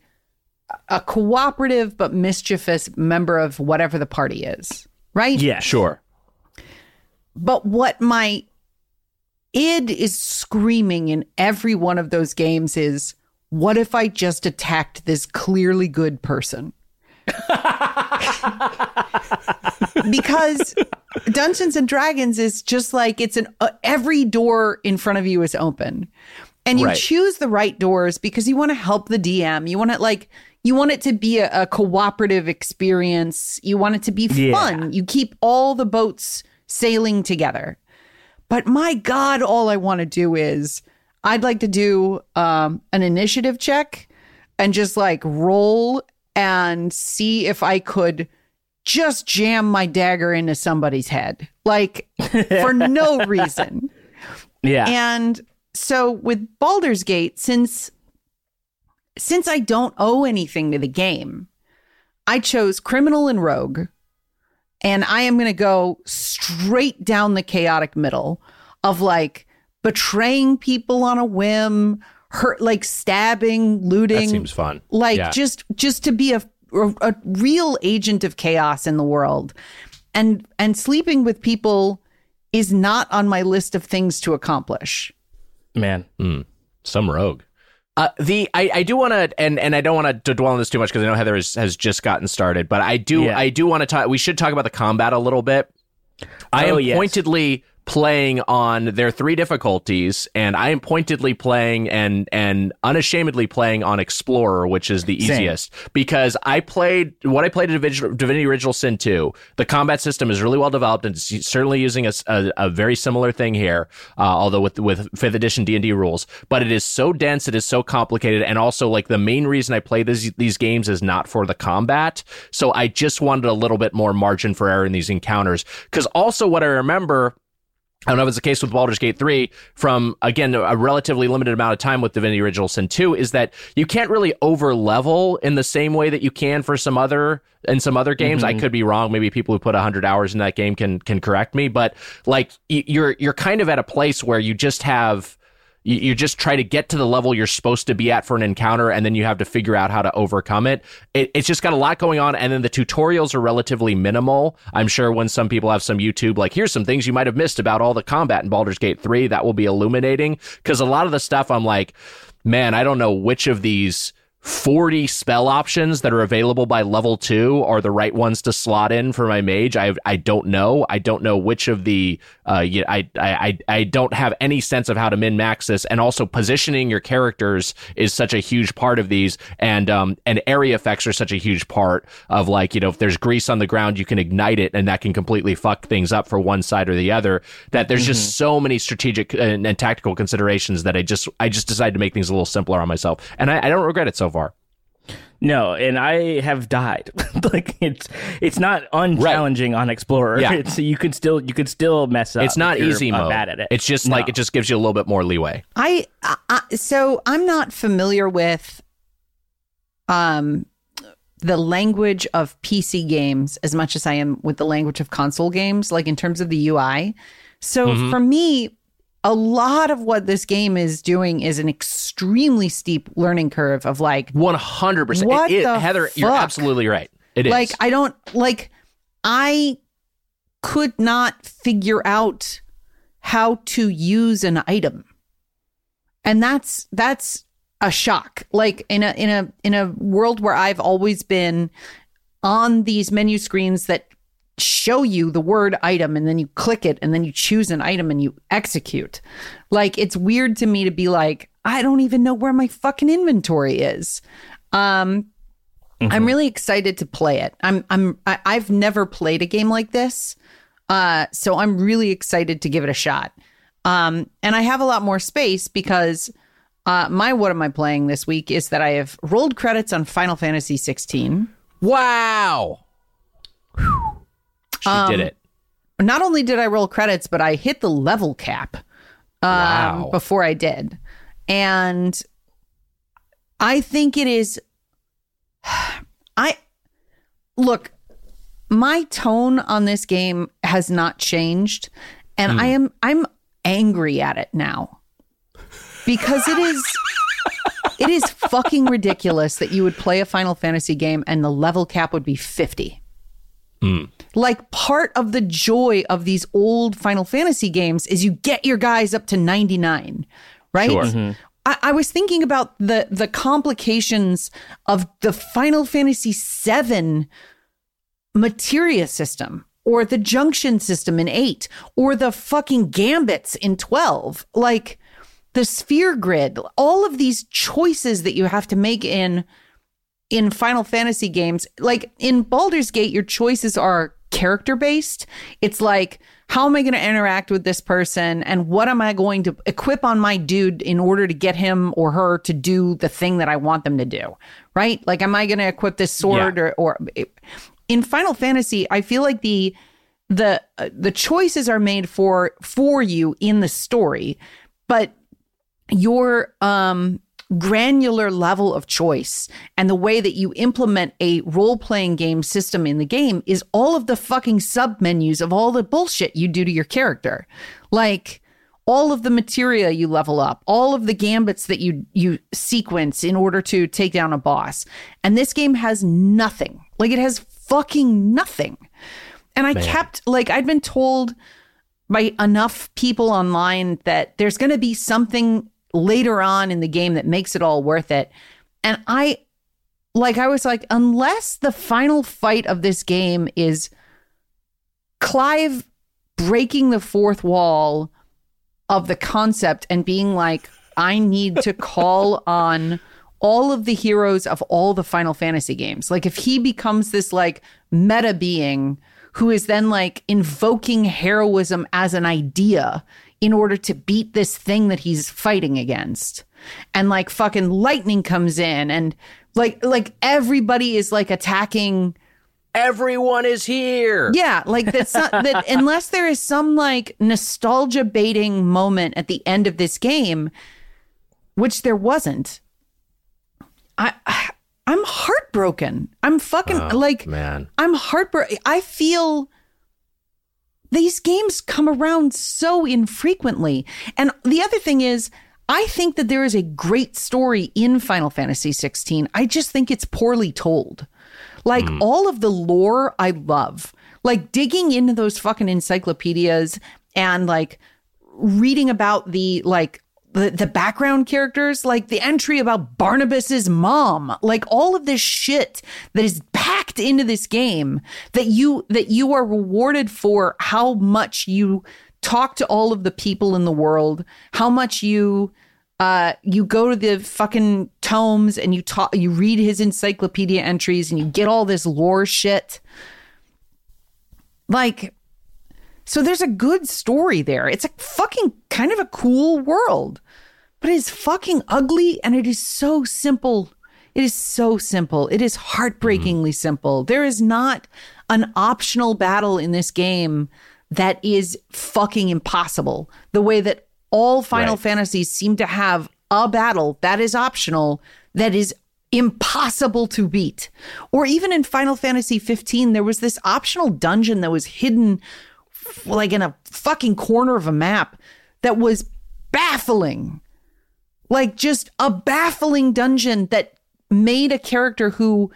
a cooperative but mischievous member of whatever the party is, right? Yeah, sure. But what my id is screaming in every one of those games is, what if I just attacked this clearly good person? Because Dungeons and Dragons is just like it's an uh, every door in front of you is open, and you right. choose the right doors because you want to help the D M. You want it like you want it to be a, a cooperative experience. You want it to be fun. Yeah. You keep all the boats sailing together. But my God, all I want to do is I'd like to do um, an initiative check and just like roll and see if I could just jam my dagger into somebody's head, like for no reason. Yeah. And so with Baldur's Gate, since since I don't owe anything to the game, I chose criminal and rogue, and I am going to go straight down the chaotic middle of like betraying people on a whim, hurt, like stabbing, looting. That seems fun. Like yeah. just just to be a, a a real agent of chaos in the world, and and sleeping with people is not on my list of things to accomplish. Man, mm. some rogue. Uh, the I, I do want to and, and I don't want to dwell on this too much because I know Heather is, has just gotten started, but I do yeah. I do want to talk. We should talk about the combat a little bit. Oh, I am yes. pointedly. playing on their three difficulties, and I am pointedly playing and and unashamedly playing on Explorer, which is the easiest. Same. Because I played what I played in Divinity Original Sin two. The combat system is really well developed, and it's certainly using a, a, a very similar thing here, uh, although with with fifth edition D and D rules. But it is so dense, it is so complicated, and also like the main reason I play these these games is not for the combat. So I just wanted a little bit more margin for error in these encounters. Because also what I remember, I don't know if it's the case with Baldur's Gate three, from, again, a relatively limited amount of time with Divinity Original Sin two, is that you can't really over-level in the same way that you can for some other in some other games. Mm-hmm. I could be wrong. Maybe people who put one hundred hours in that game can can correct me. But, like, you're you're kind of at a place where you just have... You just try to get to the level you're supposed to be at for an encounter, and then you have to figure out how to overcome it. it. It's just got a lot going on, and then the tutorials are relatively minimal. I'm sure when some people have some YouTube, like, here's some things you might have missed about all the combat in Baldur's Gate three, that will be illuminating. Because a lot of the stuff I'm like, man, I don't know which of these forty spell options that are available by level two are the right ones to slot in for my mage. I I don't know. I don't know which of the uh you, I I I don't have any sense of how to min max this. And also positioning your characters is such a huge part of these, and um and area effects are such a huge part of, like, you know, if there's grease on the ground, you can ignite it, and that can completely fuck things up for one side or the other. That there's mm-hmm. just so many strategic and, and tactical considerations that I just I just decided to make things a little simpler on myself, and I, I don't regret it so far. No, and I have died. Like, it's it's not unchallenging right. on Explorer. Yeah. It's, you could still you could still mess up. It's not easy mode. Bad at it. It's just no. like it just gives you a little bit more leeway. I, I so I'm not familiar with um the language of P C games as much as I am with the language of console games, like in terms of the U I. So mm-hmm. for me, a lot of what this game is doing is an extremely steep learning curve of like one hundred percent. What it, it, the Heather, fuck? You're absolutely right. It like, is. Like, I don't, like, I could not figure out how to use an item. And that's, that's a shock. Like in a, in a, in a world where I've always been on these menu screens that show you the word item, and then you click it, and then you choose an item and you execute. Like, it's weird to me to be like, I don't even know where my fucking inventory is. Um, mm-hmm. I'm really excited to play it. I'm I'm I, I've never played a game like this, uh, so I'm really excited to give it a shot. Um, and I have a lot more space because uh, my what am I playing this week is that I have rolled credits on Final Fantasy sixteen. Wow. Whew. She um, did it. Not only did I roll credits, but I hit the level cap um, wow. before I did. And I think it is... I Look, my tone on this game has not changed. And mm. I am I'm angry at it now. Because it is... it is fucking ridiculous that you would play a Final Fantasy game and the level cap would be fifty. Mm. Like, part of the joy of these old Final Fantasy games is you get your guys up to ninety-nine, right? Sure. Mm-hmm. I, I was thinking about the the complications of the Final Fantasy seven materia system, or the junction system in eight, or the fucking gambits in twelve, like the sphere grid, all of these choices that you have to make in in Final Fantasy games. Like in Baldur's Gate, your choices are character based. It's like, how am I going to interact with this person? And what am I going to equip on my dude in order to get him or her to do the thing that I want them to do? Right? Like, am I going to equip this sword? Yeah. or, or in Final Fantasy, I feel like the, the, uh, the choices are made for, for you in the story, but your, um, granular level of choice and the way that you implement a role-playing game system in the game is all of the fucking sub-menus of all the bullshit you do to your character. Like, all of the materia you level up, all of the gambits that you you sequence in order to take down a boss. And this game has nothing. Like, it has fucking nothing. And I Man. kept, like, I'd been told by enough people online that there's going to be something later on in the game that makes it all worth it. And I like I was like, unless the final fight of this game is Clive breaking the fourth wall of the concept and being like, I need to call on all of the heroes of all the Final Fantasy games. Like, if he becomes this like meta being who is then like invoking heroism as an idea in order to beat this thing that he's fighting against. And like fucking lightning comes in and like like everybody is like attacking. Everyone is here. Yeah, like that's not that unless there is some like nostalgia baiting moment at the end of this game, which there wasn't. I, I I'm heartbroken. I'm fucking oh, like man. I'm heartbroken. I feel these games come around so infrequently. And the other thing is, I think that there is a great story in Final Fantasy sixteen. I just think it's poorly told. Like, mm. all of the lore I love. Like, digging into those fucking encyclopedias and, like, reading about the, like, the, the background characters, like the entry about Barnabas's mom, like all of this shit that is packed into this game that you that you are rewarded for how much you talk to all of the people in the world, how much you uh, you go to the fucking tomes and you talk, you read his encyclopedia entries and you get all this lore shit. Like, so there's a good story there. It's a fucking kind of a cool world, but it is fucking ugly and it is so simple. It is so simple. It is heartbreakingly mm-hmm. simple. There is not an optional battle in this game that is fucking impossible. The way that all Final right. Fantasies seem to have a battle that is optional, that is impossible to beat. Or even in Final Fantasy fifteen, there was this optional dungeon that was hidden like in a fucking corner of a map that was baffling. Like just a baffling dungeon that made a character who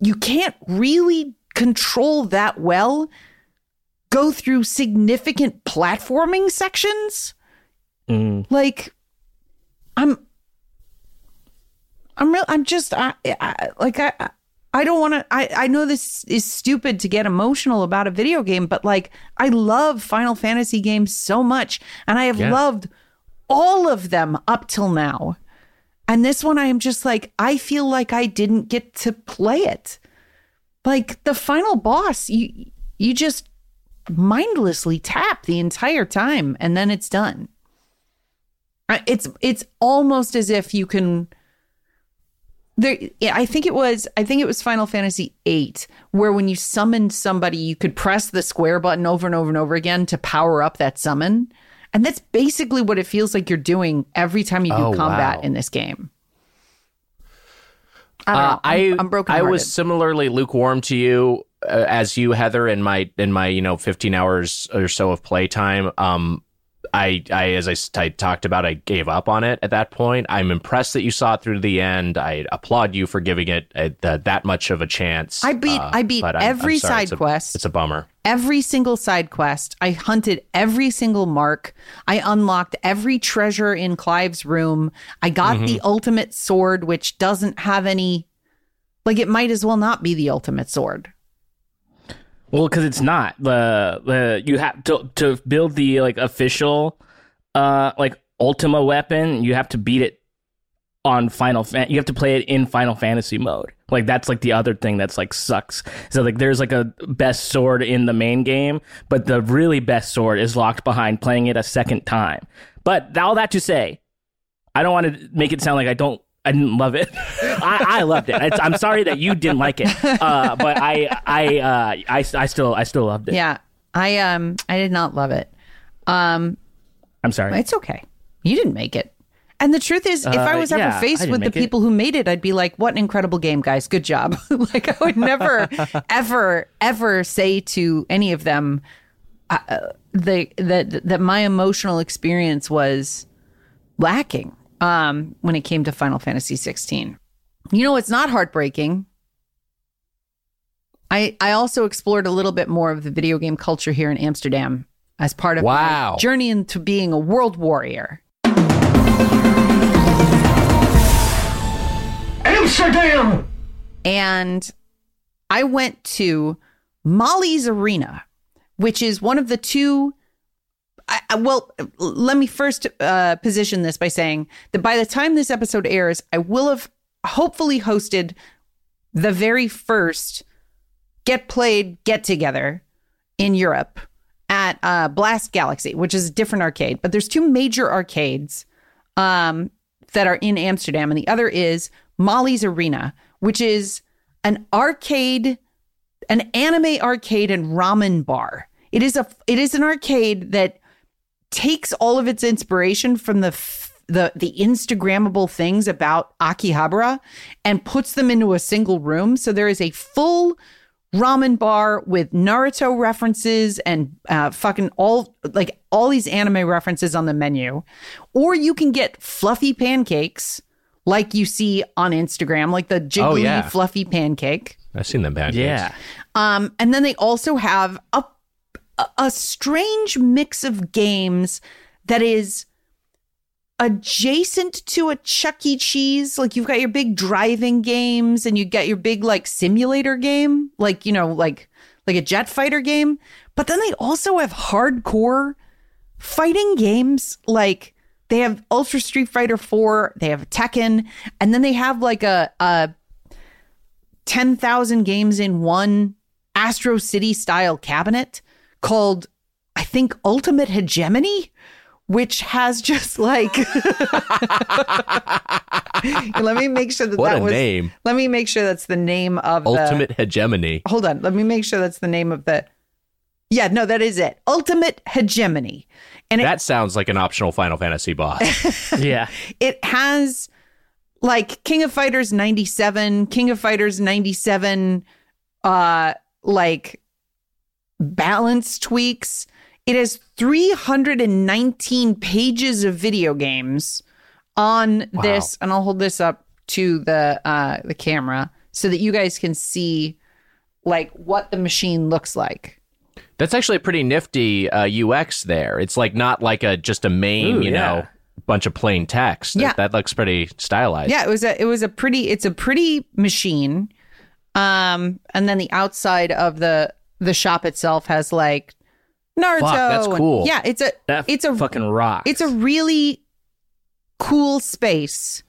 you can't really control that well go through significant platforming sections. Mm. Like I'm I'm real. I'm just I, I, like I I don't want to. I, I know this is stupid to get emotional about a video game, but like I love Final Fantasy games so much, and I have yeah. loved all of them up till now. And this one, I am just like, I feel like I didn't get to play it. Like the final boss, you you just mindlessly tap the entire time, and then it's done. It's it's almost as if you can. There, I think it was I think it was Final Fantasy eight, where when you summoned somebody, you could press the square button over and over and over again to power up that summon. And that's basically what it feels like you're doing every time you do oh, combat wow. in this game. I don't uh, know. I'm, I, I'm brokenhearted. I was similarly lukewarm to you uh, as you, Heather, in my in my, you know, fifteen hours or so of playtime. Um I, I, as I, I talked about, I gave up on it at that point. I'm impressed that you saw it through to the end. I applaud you for giving it a, a, that much of a chance. I beat, uh, I beat every I'm, I'm sorry, side it's a, quest. It's a bummer. Every single side quest. I hunted every single mark. I unlocked every treasure in Clive's room. I got mm-hmm. the ultimate sword, which doesn't have any, like it might as well not be the ultimate sword. Well, because it's not the uh, uh, you have to to build the like official uh like Ultima weapon. You have to beat it on Final Fan. You have to play it in Final Fantasy mode. Like that's like the other thing that's like sucks. So like there's like a best sword in the main game, but the really best sword is locked behind playing it a second time. But all that to say, I don't want to make it sound like I don't. I didn't love it. I, I loved it. It's, I'm sorry that you didn't like it, uh, but I, I, uh, I, I still, I still loved it. Yeah, I, um, I did not love it. Um, I'm sorry. It's okay. You didn't make it. And the truth is, uh, if I was yeah, ever faced with the people it. who made it, I'd be like, "What an incredible game, guys! Good job!" Like I would never, ever, ever say to any of them uh, the that that my emotional experience was lacking. Um, when it came to Final Fantasy sixteen. You know, it's not heartbreaking. I I also explored a little bit more of the video game culture here in Amsterdam as part of wow. my journey into being a world warrior. Amsterdam! And I went to Molly's Arena, which is one of the two... I, well, let me first uh, position this by saying that by the time this episode airs, I will have hopefully hosted the very first Get Played Get Together in Europe at uh, Blast Galaxy, which is a different arcade. But there's two major arcades um, that are in Amsterdam. And the other is Molly's Arena, which is an arcade, an anime arcade and ramen bar. It is a it is an arcade that takes all of its inspiration from the f- the the Instagrammable things about Akihabara and puts them into a single room. So there is a full ramen bar with Naruto references and uh, fucking all like all these anime references on the menu. Or you can get fluffy pancakes like you see on Instagram, like the jiggly oh, yeah. fluffy pancake. I've seen them pancakes. Yeah. Um, and then they also have a a strange mix of games that is adjacent to a Chuck E. Cheese. Like, you've got your big driving games and you get your big, like, simulator game, like, you know, like like a jet fighter game. But then they also have hardcore fighting games. Like, they have Ultra Street Fighter four, they have Tekken, and then they have like a, a ten thousand games in one Astro City style cabinet called, I think, Ultimate Hegemony, which has just like, let me make sure that what that a was, name. Let me make sure that's the name of Ultimate the, Hegemony. Hold on. Let me make sure that's the name of the, yeah, no, that is it. Ultimate Hegemony. And that it, sounds like an optional Final Fantasy boss. Yeah. It has like King of Fighters ninety-seven, King of Fighters ninety-seven, uh, like balance tweaks. It has three hundred nineteen pages of video games on wow. this, and I'll hold this up to the uh, the camera so that you guys can see like what the machine looks like. That's actually a pretty nifty uh, U X there. It's like not like a just a main, Ooh, you yeah. know, bunch of plain text. Yeah. That, that looks pretty stylized. Yeah, it was a it was a pretty it's a pretty machine. Um, and then the outside of the the shop itself has like Naruto. Fuck, that's cool. And, yeah, it's a that it's a fucking rock. It's a really cool space.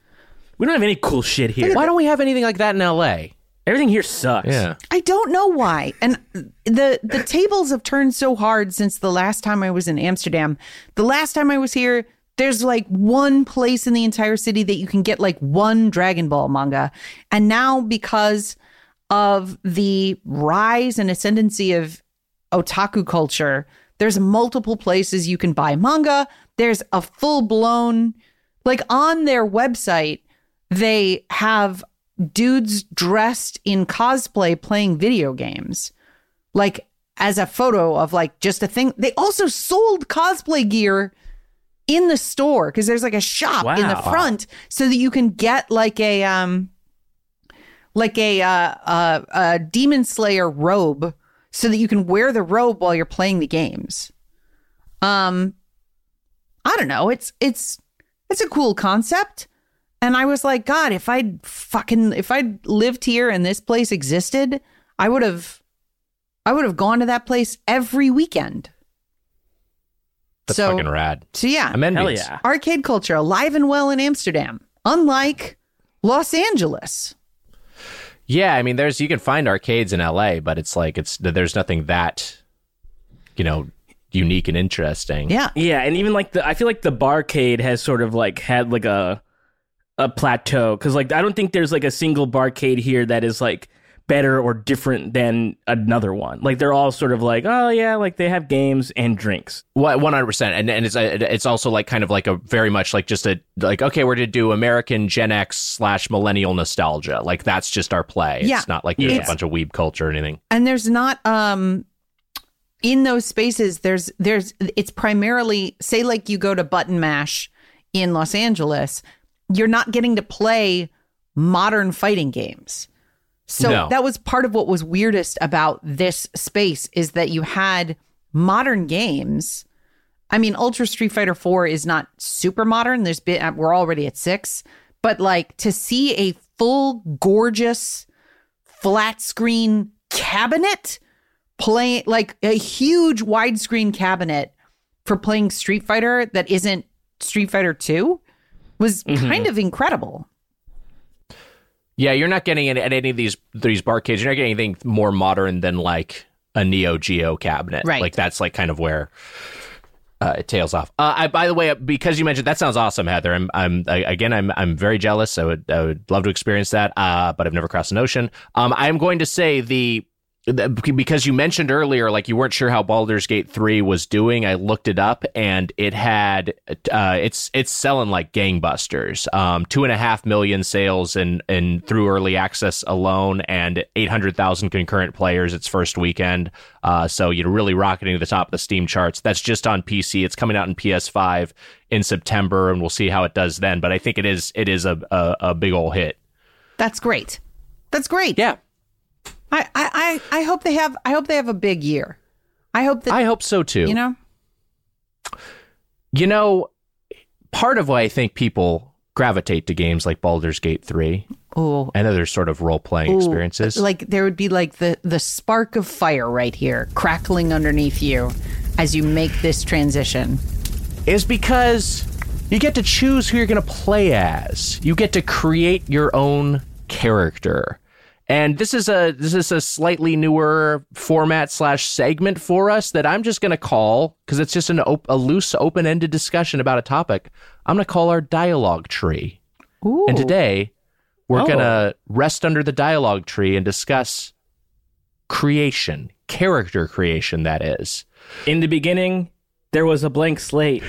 We don't have any cool shit here. Why don't we have anything like that in L A? Everything here sucks. Yeah. I don't know why. And the the tables have turned so hard since the last time I was in Amsterdam. The last time I was here, there's like one place in the entire city that you can get like one Dragon Ball manga. And now because of the rise and ascendancy of otaku culture, there's multiple places you can buy manga. There's a full-blown, like on their website, they have dudes dressed in cosplay playing video games, like as a photo of like just a thing. They also sold cosplay gear in the store because there's like a shop wow. in the front so that you can get like a um like a uh, uh, uh Demon Slayer robe so that you can wear the robe while you're playing the games. Um, I don't know. It's it's it's a cool concept. And I was like, God, if I'd fucking, if I'd lived here and this place existed, I would have, I would have gone to that place every weekend. That's so, fucking rad. So yeah. I'm envious. Hell yeah. Arcade culture, alive and well in Amsterdam, unlike Los Angeles. Yeah. I mean, there's, you can find arcades in L A, but it's like, it's, there's nothing that, you know, unique and interesting. Yeah. Yeah. And even like the, I feel like the barcade has sort of like had like a, a plateau, because like I don't think there's like a single barcade here that is like better or different than another one. Like they're all sort of like, oh yeah, like they have games and drinks. Well, one hundred percent, and and it's it's also like kind of like a very much like just a like, okay, we're to do American Gen X slash millennial nostalgia. Like that's just our play. Yeah. It's not like there's yeah. a bunch of weeb culture or anything. And there's not um in those spaces. There's there's it's primarily, say like you go to Button Mash in Los Angeles. You're not getting to play modern fighting games. So no. that was part of what was weirdest about this space, is that you had modern games. I mean, Ultra Street Fighter four is not super modern. There's been, we're already at six, but like to see a full, gorgeous, flat screen cabinet playing, like a huge widescreen cabinet for playing Street Fighter that isn't Street Fighter two. Was mm-hmm. kind of incredible. Yeah, you're not getting at any of these these barcades. You're not getting anything more modern than like a Neo Geo cabinet. Right. Like that's like kind of where uh, it tails off. Uh, I, by the way, because you mentioned that, sounds awesome, Heather. I'm I'm I, again I'm I'm very jealous. I would I would love to experience that. Uh, but I've never crossed an ocean. Um, I'm going to say the. Because you mentioned earlier, like you weren't sure how Baldur's Gate three was doing. I looked it up and it had uh, it's it's selling like gangbusters. Um, two and a half million sales and and through early access alone, and eight hundred thousand concurrent players its first weekend. Uh, so you're really rocketing to the top of the Steam charts. That's just on P C. It's coming out in P S five in September, and we'll see how it does then. But I think it is it is a a, a big old hit. That's great. That's great. Yeah. I, I, I hope they have I hope they have a big year. I hope that I hope so too. You know, you know, part of why I think people gravitate to games like Baldur's Gate three Ooh. And other sort of role-playing Ooh. experiences. Like there would be like the, the spark of fire right here, crackling underneath you as you make this transition. Is because you get to choose who you're going to play as. You get to create your own character. And this is a this is a slightly newer format slash segment for us that I'm just going to call, because it's just an op- a loose, open-ended discussion about a topic, I'm going to call our dialogue tree. Ooh. And today, we're oh. going to rest under the dialogue tree and discuss creation, character creation, that is. In the beginning, there was a blank slate.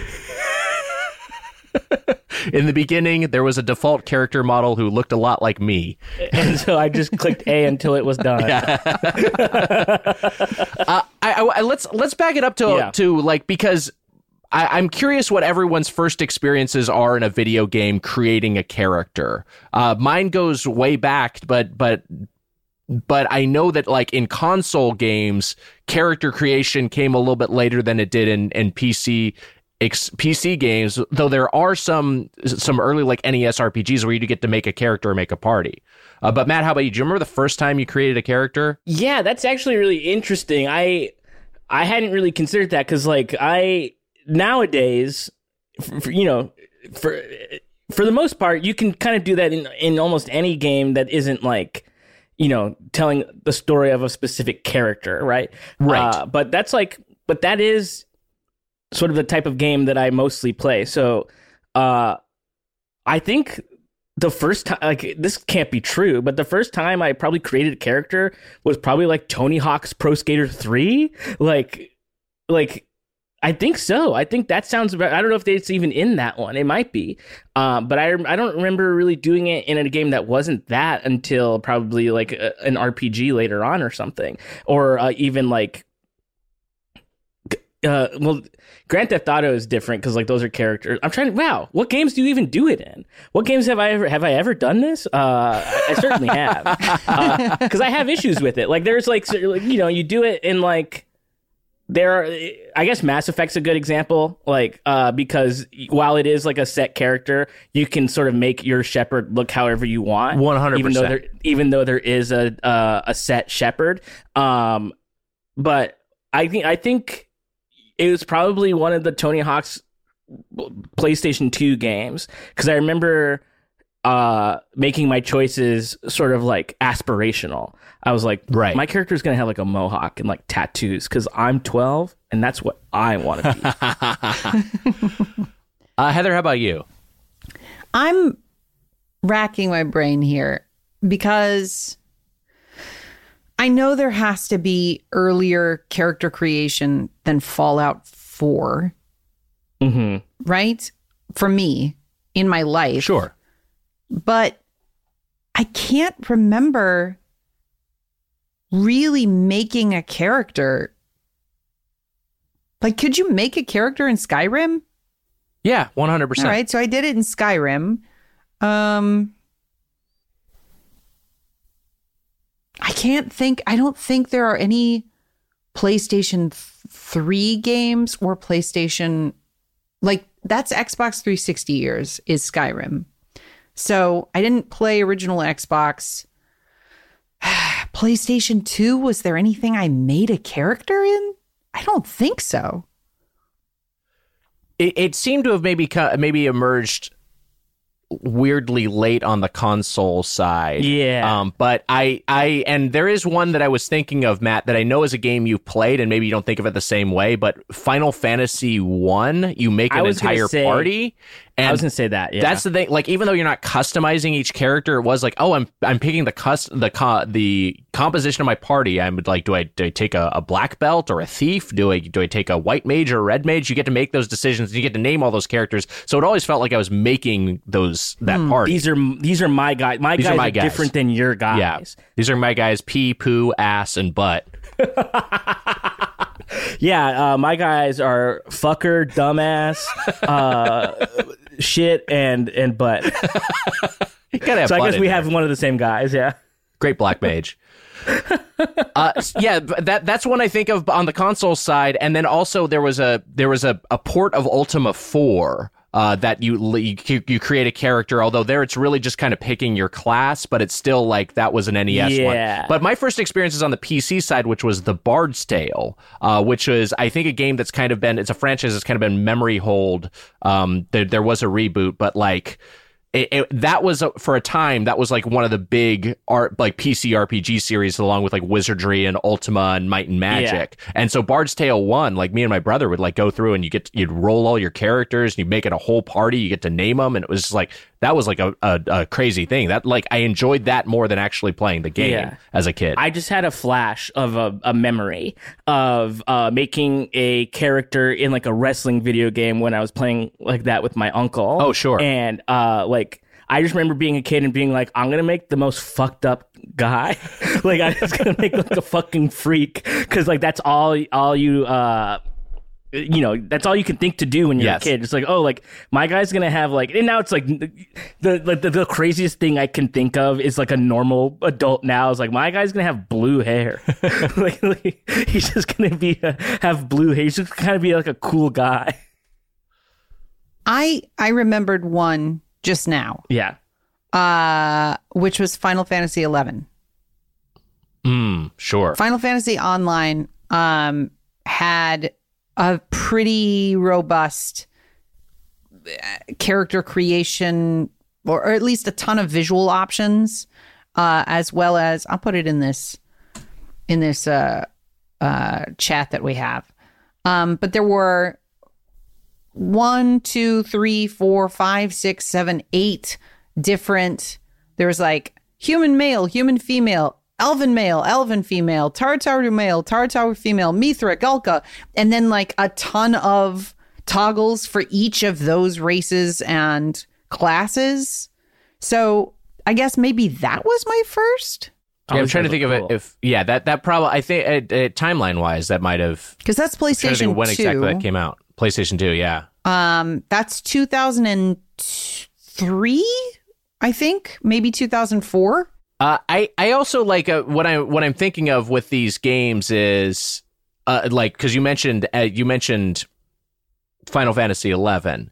In the beginning, there was a default character model who looked a lot like me. And so I just clicked A until it was done. Yeah. uh, I, I, let's let's back it up to, yeah. to like, because I, I'm curious what everyone's first experiences are in a video game creating a character. Uh, mine goes way back, but but... But I know that, like, in console games, character creation came a little bit later than it did in, in P C ex, P C games, though there are some some early, like, N E S R P Gs where you get to make a character or make a party. Uh, but, Matt, how about you? Do you remember the first time you created a character? Yeah, that's actually really interesting. I I hadn't really considered that because, like, I... Nowadays, for, for, you know, for for the most part, you can kind of do that in in almost any game that isn't, like... you know, telling the story of a specific character, right? Right. Uh, but that's like, but that is sort of the type of game that I mostly play. So uh, I think the first time, like, this can't be true, but the first time I probably created a character was probably like Tony Hawk's Pro Skater three. Like, like, I think so. I think that sounds about, I don't know if it's even in that one. It might be. Uh, but I I don't remember really doing it in a game that wasn't that until probably like a, an R P G later on or something. Or uh, even like, uh, well, Grand Theft Auto is different because like those are characters. I'm trying to, wow, what games do you even do it in? What games have I ever, have I ever done this? Uh, I, I certainly have. Because uh, I have issues with it. Like there's like, you know, you do it in like, there are, I guess Mass Effect's a good example, like, uh, because while it is like a set character, you can sort of make your Shepard look however you want. one hundred percent Even though there, even though there is a uh, a set Shepard. Um, but I think I think it was probably one of the Tony Hawk's PlayStation two games, because I remember uh, making my choices sort of like aspirational. I was like, right. My character's going to have like a mohawk and like tattoos because I'm twelve and that's what I want to be. uh, Heather, how about you? I'm racking my brain here because I know there has to be earlier character creation than Fallout four. Mm-hmm. Right? For me, in my life. Sure. But I can't remember really making a character. Like, could you make a character in Skyrim? Yeah, one hundred percent. All right, so I did it in Skyrim. Um, I can't think, I don't think there are any PlayStation three games or PlayStation, like, that's Xbox three sixty years is Skyrim. So I didn't play original Xbox. PlayStation two, was there anything I made a character in? I don't think so. It, it seemed to have maybe maybe emerged weirdly late on the console side. Yeah. Um, but I, I and there is one that I was thinking of, Matt, that I know is a game you've played and maybe you don't think of it the same way, but Final Fantasy one, you make an entire say, party. And I was going to say that. Yeah. That's the thing. Like, even though you're not customizing each character, it was like, oh, I'm I'm picking the cus- the co- the composition of my party. I'm like, do I do I take a, a black belt or a thief? Do I do I take a white mage or a red mage? You get to make those decisions. And you get to name all those characters. So it always felt like I was making those that mm, party. These are these are my guys. My these guys are, my are guys. different than your guys. Yeah. These are my guys. Pee, poo, ass, and butt. Yeah, uh, my guys are fucker, dumbass, uh, shit, and and butt. You gotta have so butt I guess we there. have one of the same guys, yeah. Great black mage. uh, yeah, that that's one I think of on the console side, and then also there was a there was a, a port of Ultima four uh, that you, you you create a character, although there it's really just kind of picking your class, but it's still like that was an N E S yeah. one. But my first experience is on the P C side, which was The Bard's Tale, uh, which is, I think, a game that's kind of been, it's a franchise that's kind of been memory hold. Um, there, there was a reboot, but like, It, it, that was a, for a time that was like one of the big art like P C R P G series, along with like Wizardry and Ultima and Might and Magic. Yeah. And so Bard's Tale one, like me and my brother would like go through and you get to, you'd roll all your characters and you make it a whole party. You get to name them, and it was just like that was like a, a, a crazy thing that like I enjoyed that more than actually playing the game yeah. as a kid. I just had a flash of a, a memory of uh, making a character in like a wrestling video game when I was playing like that with my uncle. Oh sure, and uh, like. Like, I just remember being a kid and being like, I'm going to make the most fucked up guy. Like, I'm just going to make like a fucking freak. Because, like, that's all all you, uh, you know, that's all you can think to do when you're yes. a kid. It's like, oh, like, my guy's going to have, like, and now it's like the, the, the, the craziest thing I can think of is, like, a normal adult now. Is like, my guy's going to have blue hair. like, like, he's just going to be, a, have blue hair. He's just going to be, like, a cool guy. I I remembered one. Just now. Yeah. Uh, which was Final Fantasy eleven. Mm, sure. Final Fantasy Online um, had a pretty robust character creation, or, or at least a ton of visual options, uh, as well as, I'll put it in this, in this uh, uh, chat that we have. Um, but there were... One, two, three, four, five, six, seven, eight different. There's like human male, human female, elven male, elven female, Tartaru male, Tartaru female, Mithra, Gulka, and then like a ton of toggles for each of those races and classes. So I guess maybe that was my first. Yeah, I'm trying to think of it. If yeah, that that probably I think uh, uh, timeline wise that might have, because that's PlayStation. When exactly that came out. PlayStation two, yeah. Um, that's two thousand three, I think, maybe two thousand four. Uh, I I also like uh, what I what I'm thinking of with these games is uh, like, because you mentioned uh, you mentioned Final Fantasy eleven,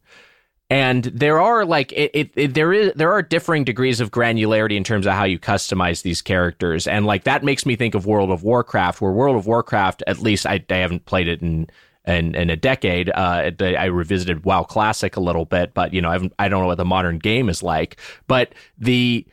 and there are like it, it, it there is there are differing degrees of granularity in terms of how you customize these characters, and like that makes me think of World of Warcraft, where World of Warcraft, at least I I haven't played it in. In, in a decade, uh, I revisited WoW Classic a little bit, but you know, I've, I don't know what the modern game is like. But the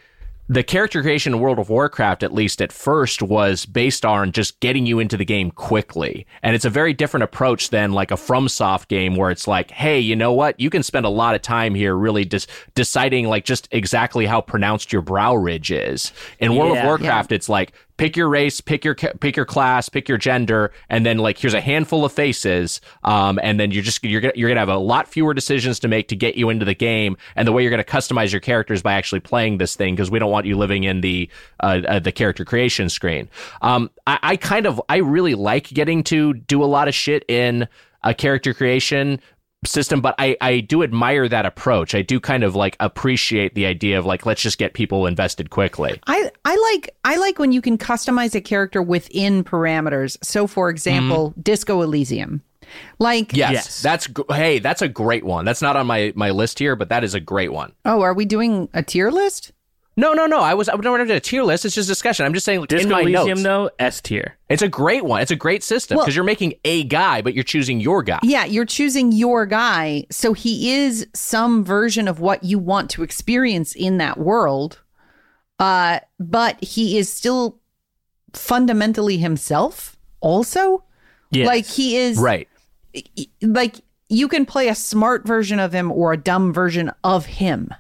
the character creation in World of Warcraft, at least at first, was based on just getting you into the game quickly. And it's a very different approach than like a FromSoft game where it's like, hey, you know what? You can spend a lot of time here really just dis- deciding like just exactly how pronounced your brow ridge is. In World yeah, of Warcraft, yeah. It's like, pick your race, pick your pick your class, pick your gender, and then like here's a handful of faces, um, and then you're just you're gonna, you're gonna have a lot fewer decisions to make to get you into the game, and the way you're gonna customize your characters by actually playing this thing, because we don't want you living in the uh, uh, the character creation screen. Um, I, I kind of I really like getting to do a lot of shit in a character creation system, but I, I do admire that approach. I do kind of like appreciate the idea of like, let's just get people invested quickly. I, I like I like when you can customize a character within parameters. So for example, mm-hmm. Disco Elysium. Like yes, yes, that's hey, that's a great one. That's not on my, my list here, but that is a great one. Oh, are we doing a tier list? No, no, no. I was I don't want to do a tier list. It's just discussion. I'm just saying. Like, Disco in my Elysium, notes, though, S tier. It's a great one. It's a great system, because well, you're making a guy, but you're choosing your guy. Yeah, you're choosing your guy. So he is some version of what you want to experience in that world. Uh, but he is still fundamentally himself also. Yes. Like he is. Right. Like you can play a smart version of him or a dumb version of him.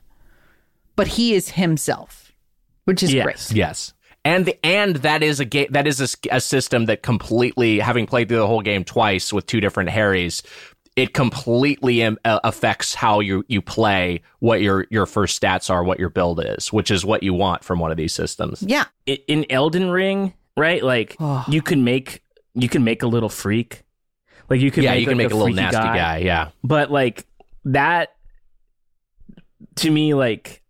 But he is himself, which is yes. great. Yes. And the and that is a game that is a, a system that completely, having played through the whole game twice with two different Harrys, it completely im- affects how you, you play, what your, your first stats are, what your build is, which is what you want from one of these systems. Yeah. In Elden Ring, right? Like oh. you can make you can make a little freak. Like you can yeah, make, you can like, make a, a little nasty guy. guy. Yeah. But like that to me, like.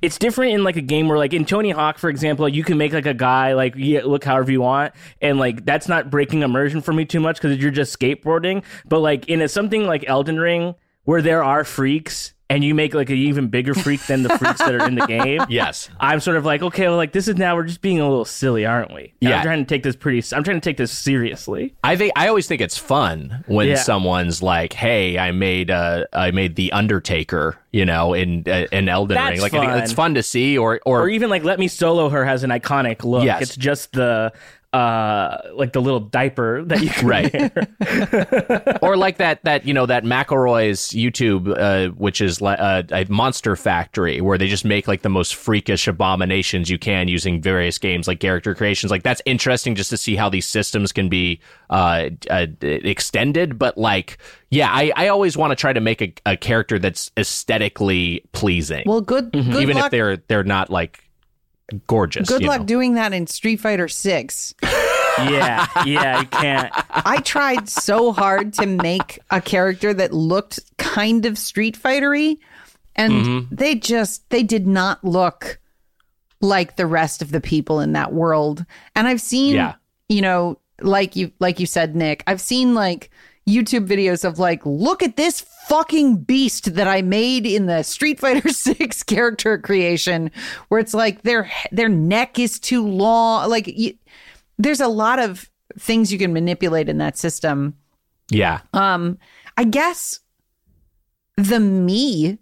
It's different in like a game where like in Tony Hawk, for example, you can make like a guy like yeah, look however you want. And like that's not breaking immersion for me too much because you're just skateboarding. But like in a, something like Elden Ring where there are freaks and you make like an even bigger freak than the freaks that are in the game. Yes. I'm sort of like, okay, well, like this is now we're just being a little silly, aren't we? And yeah. I'm trying to take this pretty, I'm trying to take this seriously. I think, I always think it's fun when yeah. someone's like, hey, I made, uh, I made the Undertaker, you know, in, uh, in Elden That's Ring. Like fun. It's fun to see or, or, or even like Let Me Solo Her has an iconic look. Yes. It's just the, Uh, like the little diaper that you can right. wear. Or like that, that, you know, that McElroy's YouTube, uh, which is like a, a monster factory where they just make like the most freakish abominations you can using various games like character creations. Like that's interesting just to see how these systems can be uh, uh, extended. But like, yeah, I, I always want to try to make a, a character that's aesthetically pleasing. Well, good, mm-hmm. good Even luck. if they're they're not like gorgeous. Good luck know. doing that in Street Fighter six. yeah, yeah, you can't. I tried so hard to make a character that looked kind of Street Fighter-y, and mm-hmm. they just, they did not look like the rest of the people in that world. And I've seen, yeah. you know, like you, like you said, Nick, I've seen like YouTube videos of like, look at this fucking beast that I made in the Street Fighter six character creation, where it's like their their neck is too long. Like you, there's a lot of things you can manipulate in that system. Yeah. Um, I guess the Mii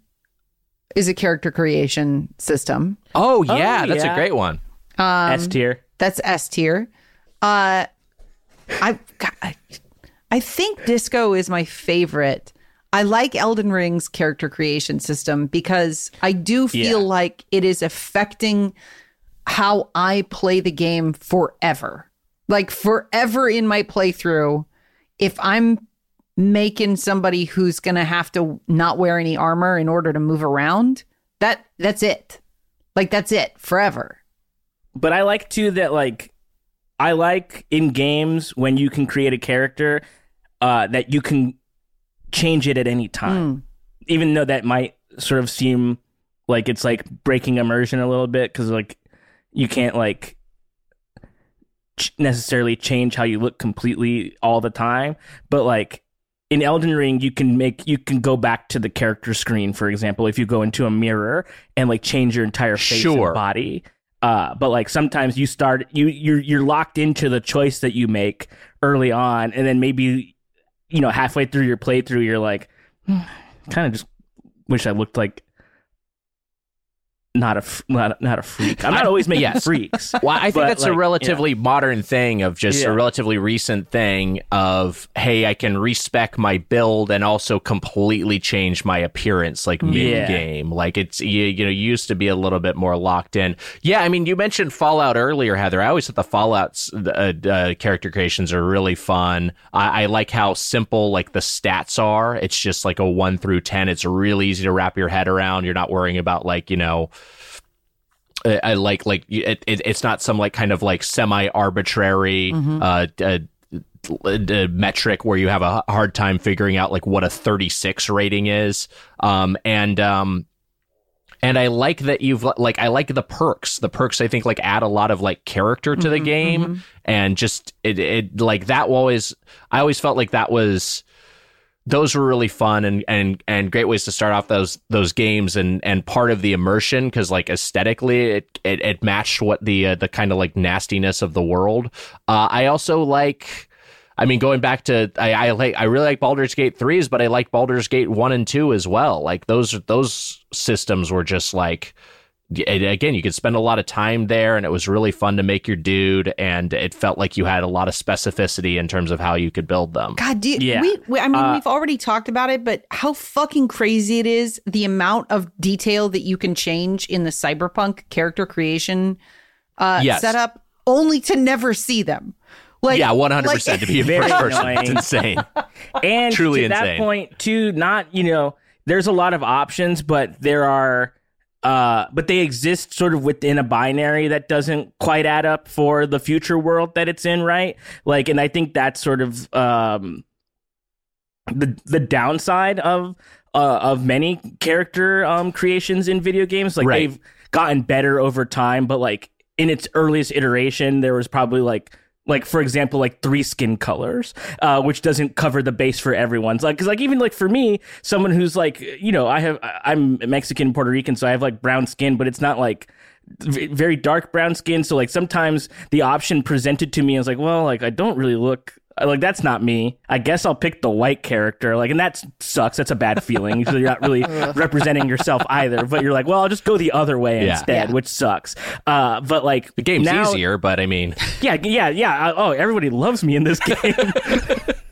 is a character creation system. Oh yeah, oh, that's yeah. a great one. Um, S tier. That's S tier. Uh, I. God, I I think Disco is my favorite. I like Elden Ring's character creation system because I do feel yeah. like it is affecting how I play the game forever. Like forever in my playthrough, if I'm making somebody who's going to have to not wear any armor in order to move around, that that's it. Like that's it forever. But I like too that like I like in games when you can create a character Uh, that you can change it at any time, mm. even though that might sort of seem like it's like breaking immersion a little bit because like you can't like ch- necessarily change how you look completely all the time. But like in Elden Ring, you can make you can go back to the character screen, for example, if you go into a mirror and like change your entire face sure. and body. Uh, but like sometimes you start you you're you're locked into the choice that you make early on, and then maybe, you know, halfway through your playthrough, you're like, mm, kind of just wish I looked like not a not, not a freak. I'm not always making yes. freaks. Well, I think that's like, a relatively yeah. modern thing of just yeah. a relatively recent thing of, hey, I can respec my build and also completely change my appearance like mid game. Yeah. Like it's you, you know, you used to be a little bit more locked in. Yeah, I mean, you mentioned Fallout earlier, Heather. I always thought the Fallout's uh, uh, character creations are really fun. I, I like how simple like the stats are. It's just like a one through ten. It's really easy to wrap your head around. You're not worrying about like, you know. I like like it, it, it's not some like kind of like semi arbitrary mm-hmm. uh, uh, uh, metric where you have a hard time figuring out like what a thirty-six rating is. Um, and um, and I like that you've like I like the perks. The perks, I think, like add a lot of like character to mm-hmm, the game mm-hmm. and just it, it like that always I always felt like that was. Those were really fun and, and, and great ways to start off those those games and, and part of the immersion because like aesthetically it, it, it matched what the uh, the kind of like nastiness of the world. Uh, I also like, I mean, going back to I, I like I really like Baldur's Gate threes, but I like Baldur's Gate one and two as well. Like those those systems were just like. Again, you could spend a lot of time there, and it was really fun to make your dude, and it felt like you had a lot of specificity in terms of how you could build them. God, do you, yeah. we, we, I mean, uh, we've already talked about it, but how fucking crazy it is the amount of detail that you can change in the Cyberpunk character creation uh, yes. setup, only to never see them. Like, yeah, one hundred percent like, to be a first person. Annoying. It's insane. And truly to insane. That point, too, not, you know, there's a lot of options, but there are... Uh, but they exist sort of within a binary that doesn't quite add up for the future world that it's in, right? Like, and I think that's sort of um, the the downside of uh, of many character um, creations in video games. Like, right. they've gotten better over time, but like in its earliest iteration, there was probably like like, for example, like three skin colors, uh, which doesn't cover the base for everyone's. Like, cause like, even like for me, someone who's like, you know, I have, I'm Mexican, Puerto Rican, so I have like brown skin, but it's not like very dark brown skin. So like sometimes the option presented to me is like, well, like I don't really look like, that's not me. I guess I'll pick the white character. Like, and that sucks. That's a bad feeling. So you're not really representing yourself either, but you're like, well, I'll just go the other way yeah. instead, yeah. which sucks. Uh, but like the game's now, easier, but I mean, yeah, yeah, yeah. I, oh, everybody loves me in this game.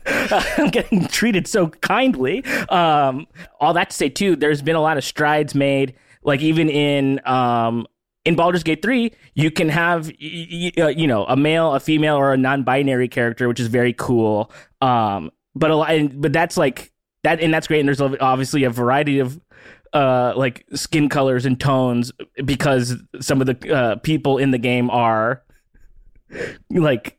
I'm getting treated so kindly. Um, all that to say too, there's been a lot of strides made, like even in, um, in Baldur's Gate three, you can have, you know, a male, a female, or a non-binary character, which is very cool. Um, but a lot, but that's like that, and that's great. And there's obviously a variety of uh, like skin colors and tones because some of the uh, people in the game are like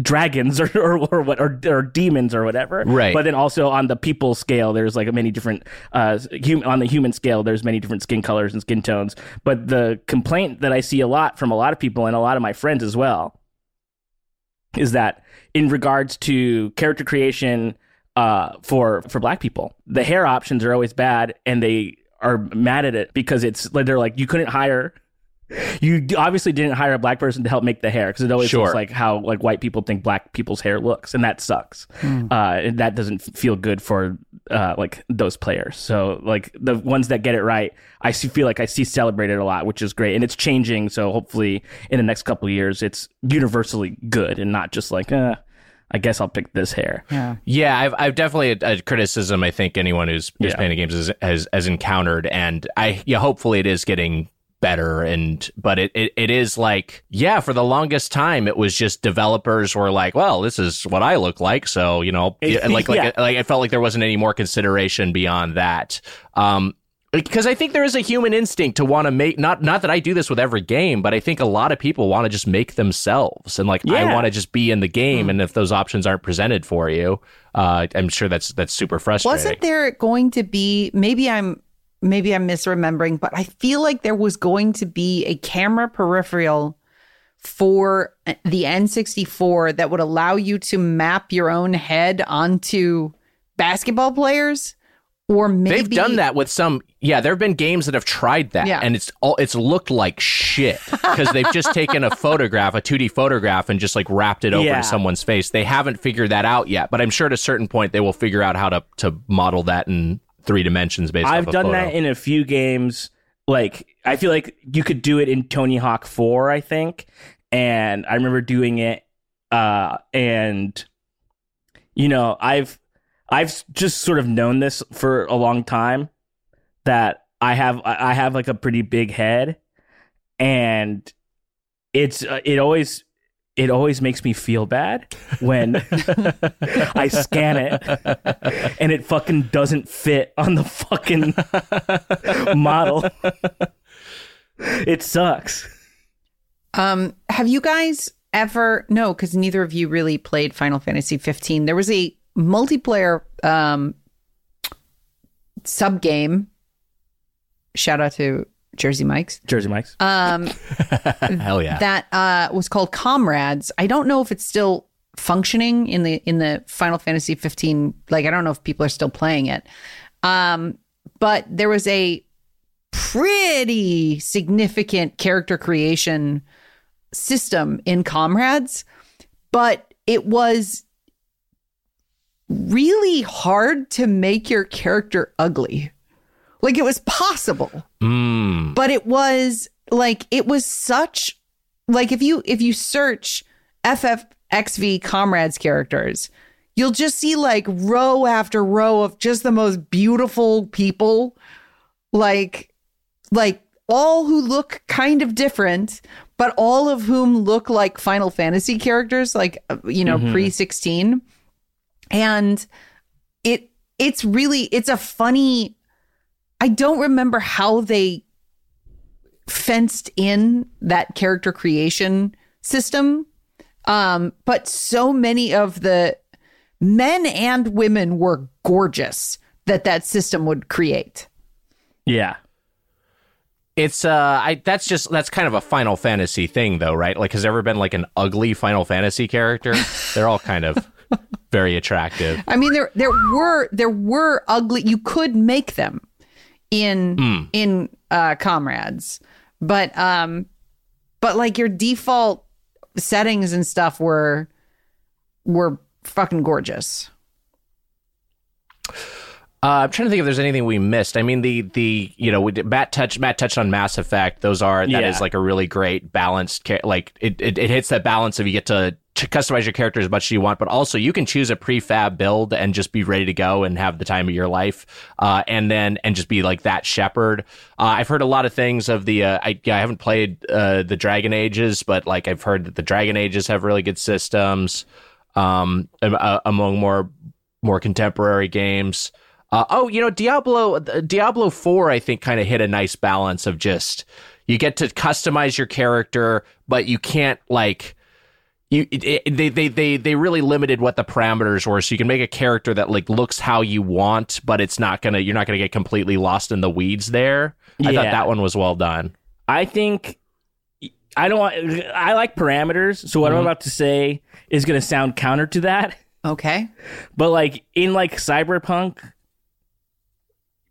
dragons or, or or what or, or demons or whatever, right? But then also on the people scale, there's like many different uh hum- on the human scale, there's many different skin colors and skin tones. But the complaint that I see a lot from a lot of people and a lot of my friends as well is that in regards to character creation uh for for Black people, the hair options are always bad, and they are mad at it because it's like they're like, you couldn't hire. You obviously didn't hire a Black person to help make the hair, because it always sure. looks like how like white people think Black people's hair looks, and that sucks. Mm. Uh, and that doesn't feel good for uh, like those players. So like the ones that get it right, I feel like I see celebrated a lot, which is great, and it's changing. So hopefully in the next couple of years, it's universally good and not just like, eh, I guess I'll pick this hair. Yeah, yeah. I've I've definitely a, a criticism I think anyone who's, who's yeah. playing the games has, has has encountered, and I yeah hopefully it is getting better. And but it, it it is like, yeah, for the longest time it was just developers were like, well, this is what I look like, so you know, it, like like, yeah. it, like it felt like there wasn't any more consideration beyond that. Um because I think there is a human instinct to want to make, not not that I do this with every game, but I think a lot of people want to just make themselves, and like yeah. I want to just be in the game. Mm-hmm. And if those options aren't presented for you, uh I'm sure that's that's super frustrating. Wasn't there going to be, maybe I'm Maybe I'm misremembering, but I feel like there was going to be a camera peripheral for the N sixty-four that would allow you to map your own head onto basketball players, or maybe they've done that with some. Yeah, there have been games that have tried that, yeah. and it's all it's looked like shit because they've just taken a photograph, a two D photograph, and just like wrapped it over yeah. to someone's face. They haven't figured that out yet, but I'm sure at a certain point they will figure out how to to model that and. Three dimensions based I've off done that in a few games. Like, I feel like you could do it in Tony Hawk four, I think. And I remember doing it. Uh, and, you know, I've I've just sort of known this for a long time, that I have I have like a pretty big head. And it's uh, it always... It always makes me feel bad when I scan it and it fucking doesn't fit on the fucking model. It sucks. Um, have you guys ever... No, because neither of you really played Final Fantasy fifteen. There was a multiplayer um, sub-game. Shout out to... Jersey Mike's. Jersey Mike's. Um, Hell yeah. That uh, was called Comrades. I don't know if it's still functioning in the in the Final Fantasy fifteen. Like, I don't know if people are still playing it. Um, but there was a pretty significant character creation system in Comrades. But it was really hard to make your character ugly. Like, it was possible, mm. but it was like, it was such, like, if you if you search F F X V Comrades characters, you'll just see like row after row of just the most beautiful people, like like all who look kind of different, but all of whom look like Final Fantasy characters, like, you know, mm-hmm. pre sixteen. And it it's really it's a funny. I don't remember how they fenced in that character creation system, um, but so many of the men and women were gorgeous that that system would create. Yeah. It's uh, I that's just that's kind of a Final Fantasy thing, though, right? Like, has there ever been like an ugly Final Fantasy character? They're all kind of very attractive. I mean, there there were there were ugly. You could make them in mm. in uh, Comrades, but um, but like your default settings and stuff were were fucking gorgeous. Uh, I'm trying to think if there's anything we missed. I mean, the the you know we did, Matt touched Matt touched on Mass Effect. Those are that yeah. is like a really great balanced like it, it it hits that balance of you get to customize your character as much as you want, but also you can choose a prefab build and just be ready to go and have the time of your life, uh, and then and just be like that shepherd. Uh, I've heard a lot of things of the uh, I I haven't played uh, the Dragon Ages, but like I've heard that the Dragon Ages have really good systems um, among more more contemporary games. Uh, oh, you know, Diablo Diablo four, I think, kind of hit a nice balance of just you get to customize your character, but you can't like you it, it, they, they they they really limited what the parameters were. So you can make a character that like looks how you want, but it's not going to you're not going to get completely lost in the weeds there. Yeah. I thought that one was well done. I think I don't want, I like parameters. So what mm-hmm. I'm about to say is going to sound counter to that. OK, but like in like Cyberpunk.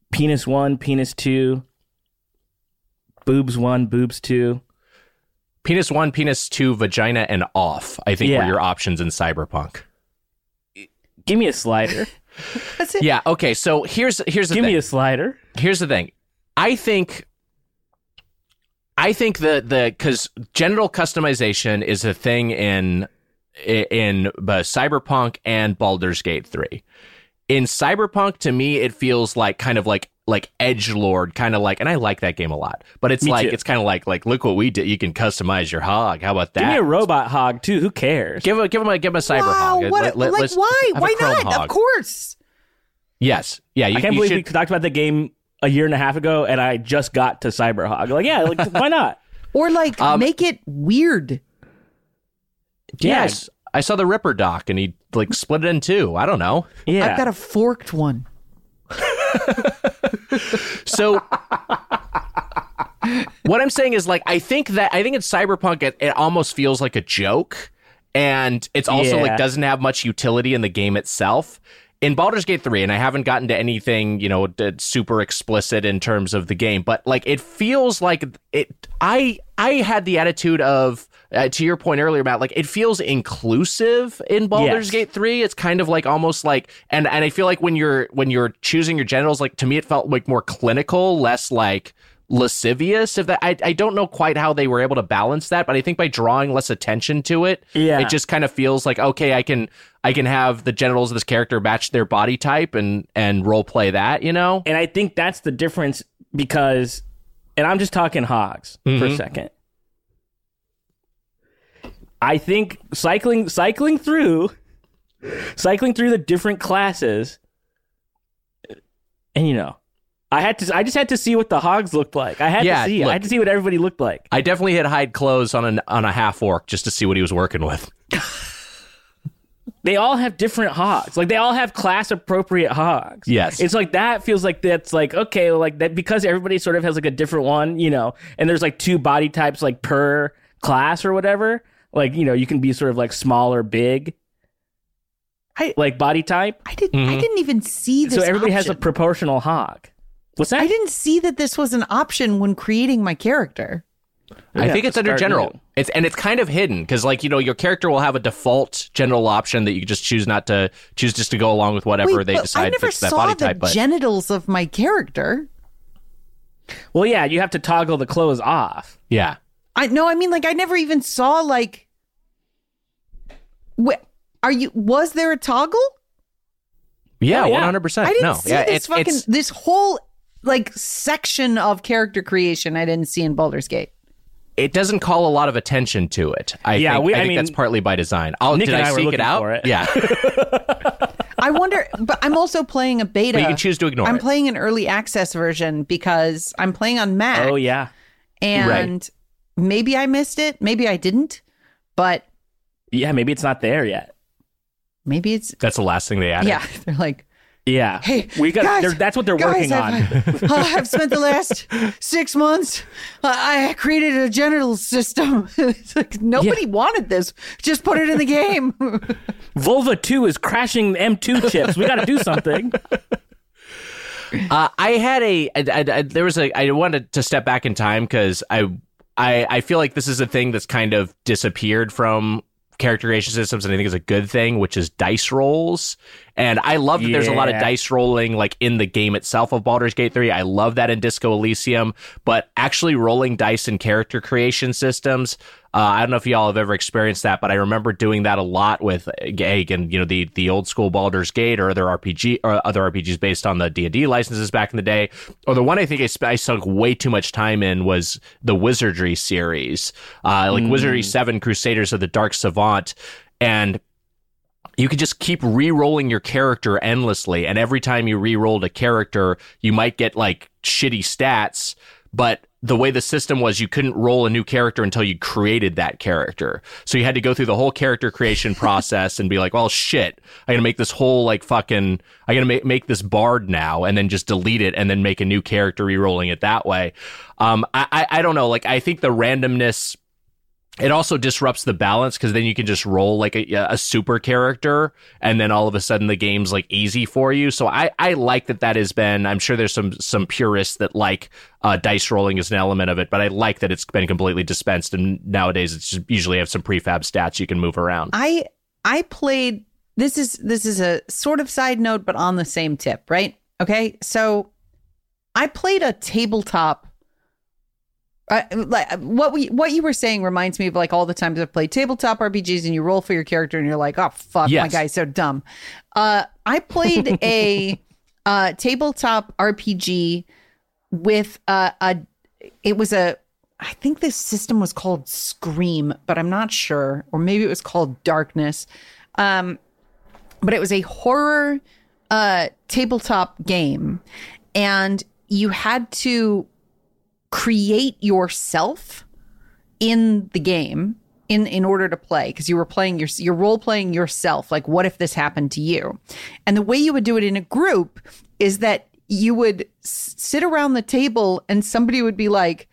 Penis one, penis two, boobs one, boobs two. Penis one, penis two, vagina and off, I think yeah. were your options in Cyberpunk. Give me a slider. That's it. Yeah, okay, so here's here's the Give thing. Give me a slider. Here's the thing. I think I think the the cause genital customization is a thing in in uh, Cyberpunk and Baldur's Gate three. In Cyberpunk, to me, it feels like kind of like like edgelord, kind of like, and I like that game a lot. But it's me like too. It's kind of like like look what we did. You can customize your hog. How about that? Give me a robot hog too. Who cares? Give a give him a give him a cyber wow, hog. What let, a, let, like why? Why not? Hog. Of course. Yes. Yeah. You, I can't you believe should... we talked about the game a year and a half ago, and I just got to Cyberhog. Like yeah, like why not? Or like um, make it weird. Yes. Yeah. I saw the Ripper doc and he like split it in two. I don't know. Yeah. I've got a forked one. So what I'm saying is like, I think that I think in Cyberpunk, it, it almost feels like a joke. And it's also yeah. like doesn't have much utility in the game itself. In Baldur's Gate three, and I haven't gotten to anything, you know, super explicit in terms of the game, but like it feels like it. I I had the attitude of, uh, to your point earlier, Matt, like it feels inclusive in Baldur's yes. Gate three. It's kind of like almost like, and, and I feel like when you're when you're choosing your genitals, like to me it felt like more clinical, less like lascivious. If that, I I don't know quite how they were able to balance that, but I think by drawing less attention to it, yeah. it just kind of feels like okay, I can. I can have the genitals of this character match their body type and and role play that, you know? And I think that's the difference because, and I'm just talking hogs mm-hmm. for a second. I think cycling cycling through, cycling through the different classes, and you know, I had to. I just had to see what the hogs looked like. I had yeah, to see. Look, I had to see what everybody looked like. I definitely had hide clothes on an on a half orc just to see what he was working with. They all have different hogs. Like they all have class appropriate hogs. Yes. It's like that feels like that's like, okay, like that because everybody sort of has like a different one, you know, and there's like two body types like per class or whatever. Like, you know, you can be sort of like small or big. I, like body type. I didn't mm-hmm. I didn't even see this. So everybody option. Has a proportional hog. What's that? I didn't see that this was an option when creating my character. We I think it's under general. New. It's and it's kind of hidden because, like you know, your character will have a default general option that you just choose not to choose, just to go along with whatever Wait, they decide fits that body type. I never saw the but. genitals of my character. Well, yeah, you have to toggle the clothes off. Yeah, I no, I mean, like I never even saw like. Wh- are you? Was there a toggle? Yeah, one hundred percent. I didn't no. see yeah, this it's, fucking it's, this whole like section of character creation. I didn't see in Baldur's Gate. It doesn't call a lot of attention to it. I yeah, think, we, I I think mean, that's partly by design. I'll, Nick did and I, I seek it out? It. Yeah. I wonder, but I'm also playing a beta. But you can choose to ignore I'm it. I'm playing an early access version because I'm playing on Mac. Oh, yeah. And right. maybe I missed it. Maybe I didn't. But. Yeah, maybe it's not there yet. Maybe it's. That's the last thing they added. Yeah. They're like, Yeah. Hey, we got, guys, that's what they're guys, working I've, on. I've spent the last six months, uh, I created a genital system. It's like, nobody yeah. wanted this. Just put it in the game. Vulva two is crashing M two chips. We got to do something. Uh, I had a, I, I, I, there was a, I wanted to step back in time because I, I, I feel like this is a thing that's kind of disappeared from character creation systems, and I think is a good thing, which is dice rolls. And I love that yeah. there's a lot of dice rolling like in the game itself of Baldur's Gate three. I love that in Disco Elysium, but actually rolling dice in character creation systems, uh, I don't know if y'all have ever experienced that, but I remember doing that a lot with again, you know, the the old school Baldur's Gate or other R P G or other R P Gs based on the D and D licenses back in the day. Or the one I think I, sp- I sunk way too much time in was the Wizardry series, uh, like mm. Wizardry seven: Crusaders of the Dark Savant, and you could just keep re-rolling your character endlessly, and every time you re-rolled a character, you might get like shitty stats, but the way the system was, you couldn't roll a new character until you created that character. So you had to go through the whole character creation process and be like, well, shit, I'm going to make this whole like fucking, I'm going to make, make this bard now, and then just delete it and then make a new character re-rolling it that way. Um, I, I, I don't know. Like, I think the randomness, it also disrupts the balance, because then you can just roll like a, a super character, and then all of a sudden the game's like easy for you. So I, I like that that has been, I'm sure there's some some purists that like uh, dice rolling as an element of it, but I like that it's been completely dispensed. And nowadays it's just usually have some prefab stats you can move around. I I played, this is this is a sort of side note, but on the same tip, right? Okay, so I played a tabletop. Uh, like what we what you were saying reminds me of like all the times I've played tabletop R P Gs and you roll for your character and you're like, oh fuck, yes. my guy's so dumb. Uh, I played a uh, tabletop R P G with uh, a it was a I think this system was called Scream, but I'm not sure, or maybe it was called Darkness. Um, but it was a horror uh, tabletop game, and you had to create yourself in the game in, in order to play, because you were playing your you're role playing yourself. Like, what if this happened to you? And the way you would do it in a group is that you would sit around the table and somebody would be like,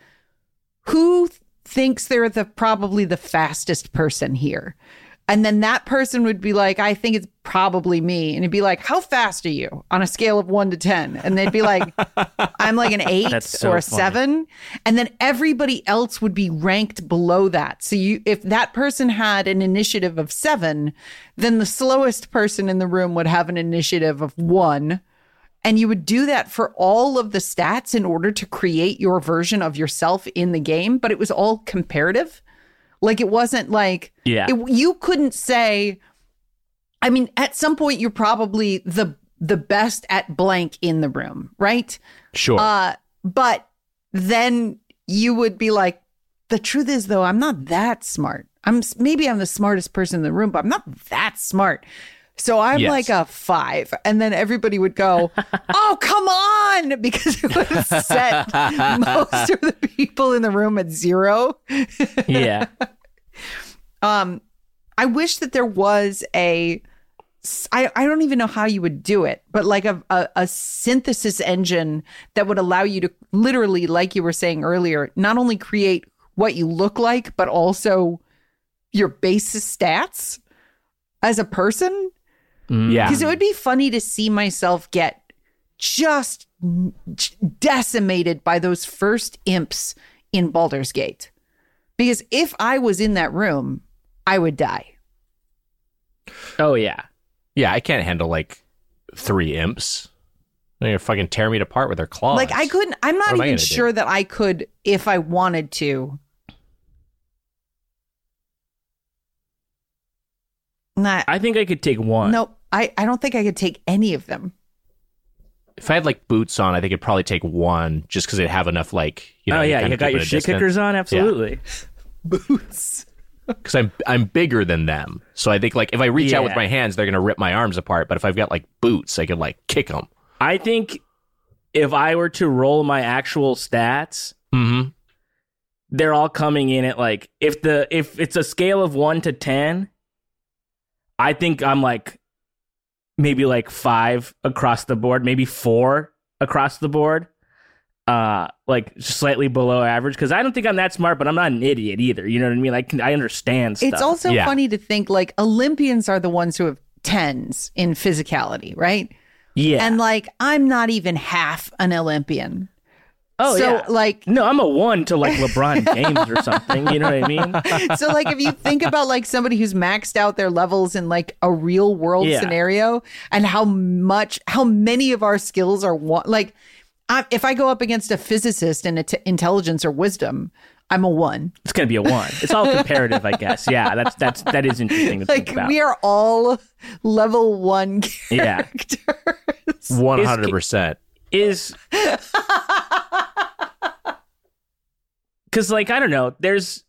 who th- thinks they're the probably the fastest person here? And then that person would be like, I think it's probably me. And it'd be like, how fast are you on a scale of one to ten? And they'd be like, I'm like an eight so or a funny. seven. And then everybody else would be ranked below that. So you, if that person had an initiative of seven, then the slowest person in the room would have an initiative of one. And you would do that for all of the stats in order to create your version of yourself in the game. But it was all comparative. Like, it wasn't like, yeah. it, you couldn't say, I mean, at some point, you're probably the the best at blank in the room, right? Sure. Uh, but then you would be like, the truth is, though, I'm not that smart. I'm maybe I'm the smartest person in the room, but I'm not that smart. So I'm yes. like a five. And then everybody would go, oh, come on, because it would have set most of the people in the room at zero. Yeah. um, I wish that there was a, I, I don't even know how you would do it, but like a, a, a synthesis engine that would allow you to literally, like you were saying earlier, not only create what you look like, but also your basis stats as a person. Yeah. Because it would be funny to see myself get just decimated by those first imps in Baldur's Gate. Because if I was in that room, I would die. Oh, yeah. Yeah, I can't handle, like, three imps. They're going to fucking tear me apart with their claws. Like, I couldn't... I'm not even sure do? that I could, if I wanted to... Not, I think I could take one. No, I, I don't think I could take any of them. If I had like boots on, I think I'd probably take one just because it'd have enough like, you know. Oh yeah, you, you got your shit kickers on, absolutely. Yeah. Boots. Because I'm I'm bigger than them, so I think like if I reach yeah. out with my hands, they're gonna rip my arms apart. But if I've got like boots, I can like kick them. I think if I were to roll my actual stats, mm-hmm. they're all coming in at like if the if it's a scale of one to ten. I think I'm like maybe like five across the board, maybe four across the board, uh, like slightly below average. Because I don't think I'm that smart, but I'm not an idiot either. You know what I mean? Like, I understand stuff. It's also yeah. funny to think like Olympians are the ones who have tens in physicality, right? Yeah. And like, I'm not even half an Olympian. Oh, so, yeah. like, no, I'm a one to like LeBron James or something. You know what I mean? So, like, if you think about like somebody who's maxed out their levels in like a real world yeah. scenario, and how much, how many of our skills are one, like, I, if I go up against a physicist in a t- intelligence or wisdom, I'm a one. It's gonna be a one. It's all comparative, I guess. Yeah, that's that's that is interesting to like, think about. We are all level one characters. One hundred percent is. Because, like, I don't know, there's,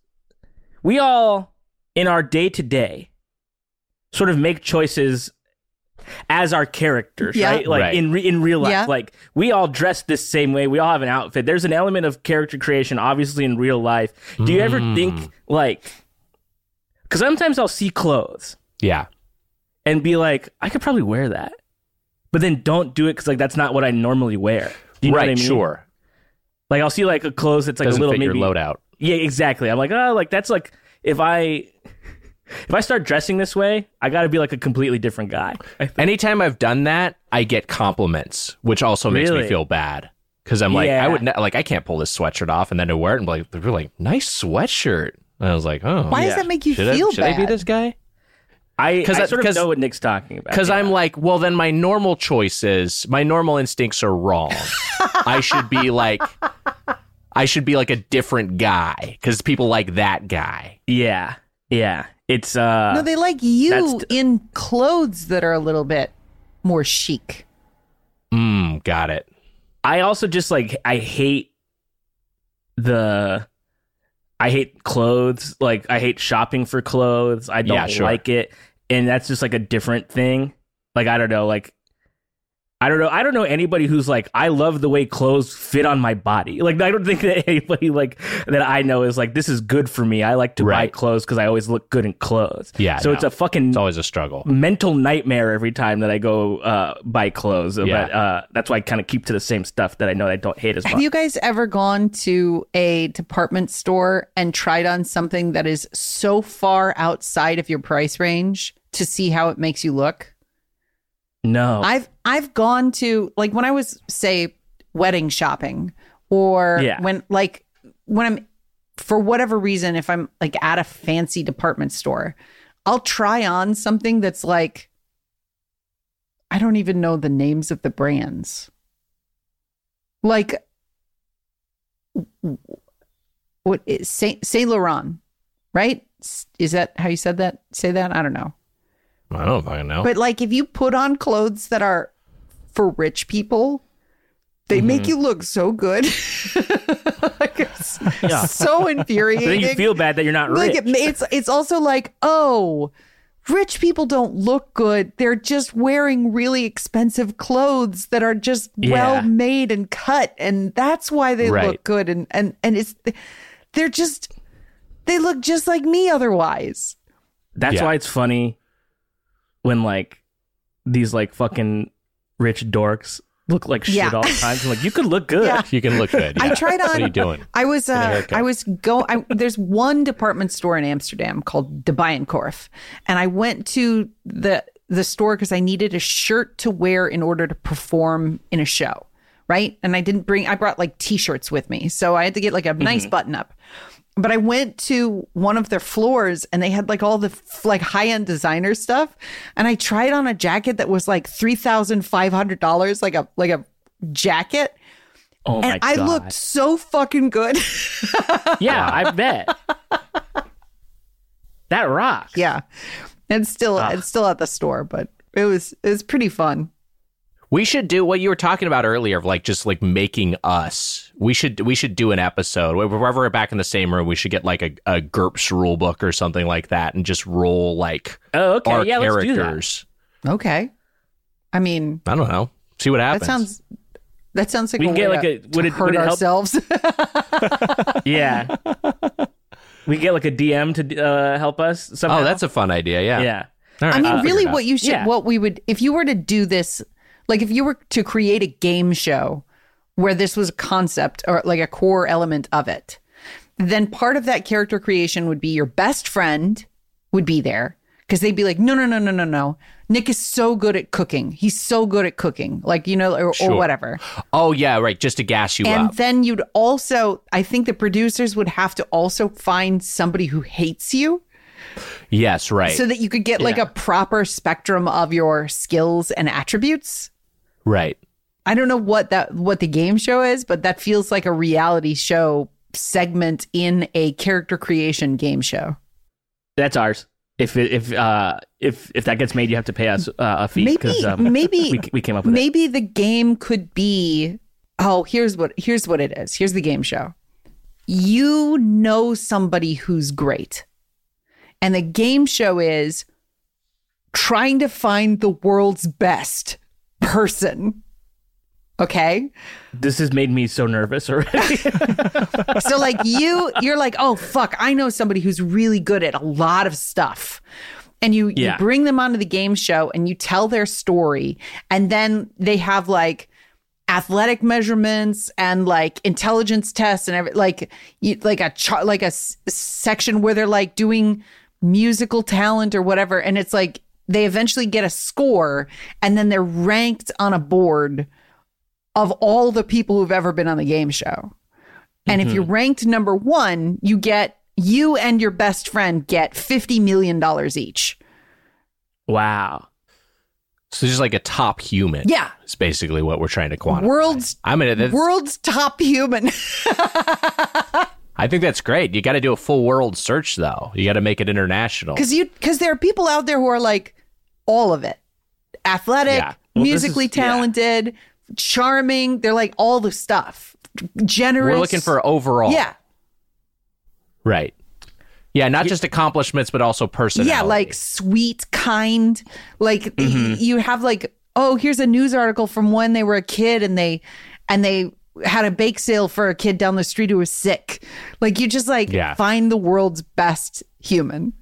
we all, in our day-to-day, sort of make choices as our characters, yeah. right? Like, right. in re- in real life, yeah. like, we all dress this same way, we all have an outfit. There's an element of character creation, obviously, in real life. Do you mm. ever think, like, because sometimes I'll see clothes. Yeah. And be like, I could probably wear that. But then don't do it, because, like, that's not what I normally wear. Do you right, know what I mean? Sure. Like, I'll see, like, a clothes that's, like, doesn't a little... Doesn't fit maybe, your loadout. Yeah, exactly. I'm like, oh, like, that's, like, if I... If I start dressing this way, I got to be, like, a completely different guy. Anytime I've done that, I get compliments, which also makes really? me feel bad. Because I'm like, yeah. I would ne- like, I can't pull this sweatshirt off, and then to wear it, and like, they're like, nice sweatshirt. And I was like, oh. Why yeah. does that make you should feel I, should bad? Should I be this guy? I, Cause I, I sort of know what Nick's talking about. Because yeah. I'm like, well, then my normal choices, my normal instincts are wrong. I should be like, I should be like a different guy, because people like that guy. Yeah, yeah. It's uh, no, they like you t- in clothes that are a little bit more chic. Mm, got it. I also just like I hate the. I hate clothes. Like, I hate shopping for clothes. I don't yeah, sure. like it. And that's just like a different thing. Like, I don't know. Like, I don't know. I don't know anybody who's like, I love the way clothes fit on my body. Like, I don't think that anybody like that I know is like, this is good for me. I like to right. buy clothes because I always look good in clothes. Yeah. So no. it's a fucking. It's always a struggle. Mental nightmare every time that I go uh, buy clothes. Yeah. But uh, that's why I kind of keep to the same stuff that I know I don't hate as much. Have you guys ever gone to a department store and tried on something that is so far outside of your price range to see how it makes you look? No, I've I've gone to like when I was, say, wedding shopping or yeah. when like when I'm for whatever reason, if I'm like at a fancy department store, I'll try on something that's like. I don't even know the names of the brands. Like. What is Saint, Saint Laurent, right? Is that how you said that? Say that? I don't know. I don't fucking know. But like, if you put on clothes that are for rich people, they mm-hmm. make you look so good. Like, it's yeah. so infuriating. Then you feel bad that you're not like, rich. It, it's it's also like, oh, rich people don't look good. They're just wearing really expensive clothes that are just yeah. well made and cut, and that's why they right. look good. And and and it's they're just they look just like me otherwise. That's yeah. why it's funny. When like these like fucking rich dorks look like shit yeah. all the time, I'm like, you could look good. Yeah. You can look good. Yeah. I tried on. What are you doing? I was uh, I was go. I, there's one department store in Amsterdam called De Bijenkorf, and I went to the the store because I needed a shirt to wear in order to perform in a show, right? And I didn't bring. I brought like t-shirts with me, so I had to get like a nice mm-hmm. button up. But I went to one of their floors and they had like all the f- like high end designer stuff. And I tried on a jacket that was like three thousand five hundred dollars, like a like a jacket. Oh, and my God. And I looked so fucking good. Yeah, I bet. That rocks. Yeah. And still Ugh. it's still at the store, but it was it was pretty fun. We should do what you were talking about earlier of like just like making us. We should we should do an episode. Wherever we're back in the same room, we should get like a, a GURPS rule book or something like that and just roll like oh, okay. our yeah, characters. Let's do that. Okay. I mean, I don't know. See what happens. That sounds that sounds like we can a get way like a, to would it, hurt would it ourselves. Yeah. We get like a D M to uh, help us somehow. Oh, that's a fun idea. Yeah. Yeah. All right, I mean, I'll really what you should, yeah. what we would, if you were to do this, like if you were to create a game show where this was a concept or like a core element of it, then part of that character creation would be your best friend would be there. Because they'd be like, no, no, no, no, no, no. Nick is so good at cooking. He's so good at cooking. Like, you know, or, sure. or whatever. Oh, yeah, right. Just to gas you and up. And then you'd also, I think the producers would have to also find somebody who hates you. Yes, right. So that you could get yeah. like a proper spectrum of your skills and attributes. Right. I don't know what that what the game show is, but that feels like a reality show segment in a character creation game show. That's ours. If if uh if if that gets made, you have to pay us uh, a fee. Maybe um, maybe we, we came up with maybe it. The game could be oh here's what here's what it is here's the game show. You know somebody who's great, and the game show is trying to find the world's best person. Okay, this has made me so nervous already. So like you, you're like, oh, fuck, I know somebody who's really good at a lot of stuff. And you, yeah. you bring them onto the game show and you tell their story. And then they have like athletic measurements and like intelligence tests and every, like you, like a char- like a s- section where they're like doing musical talent or whatever. And it's like they eventually get a score and then they're ranked on a board of all the people who've ever been on the game show. And mm-hmm. if you're ranked number one, you get, you and your best friend get fifty million dollars each. Wow. So just like a top human. Yeah. It's basically what we're trying to quantify. World's, I mean, that's, world's top human. I think that's great. You got to do a full world search though. You got to make it international. Cause you, cause there are people out there who are like all of it. Athletic, yeah. well, musically is, talented, yeah. charming, they're like all the stuff. Generous. We're looking for overall. Yeah. Right. Yeah, not just accomplishments, but also personality. Yeah, like sweet, kind. Like mm-hmm. you have like, oh, here's a news article from when they were a kid and they and they had a bake sale for a kid down the street who was sick. Like you just like yeah. find the world's best human.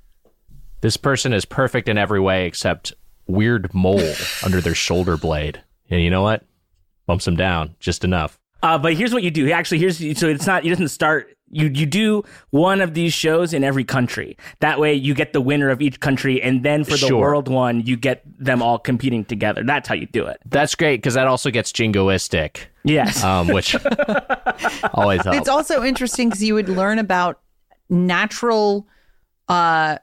This person is perfect in every way except weird mole under their shoulder blade. And you know what? Bumps him down just enough. Uh, but here's what you do. Actually, here's so it's not. It doesn't start. You you do one of these shows in every country. That way, you get the winner of each country, and then for the sure. world one, you get them all competing together. That's how you do it. That's great because that also gets jingoistic. Yes, um, which always helps. It's also interesting because you would learn about natural, uh,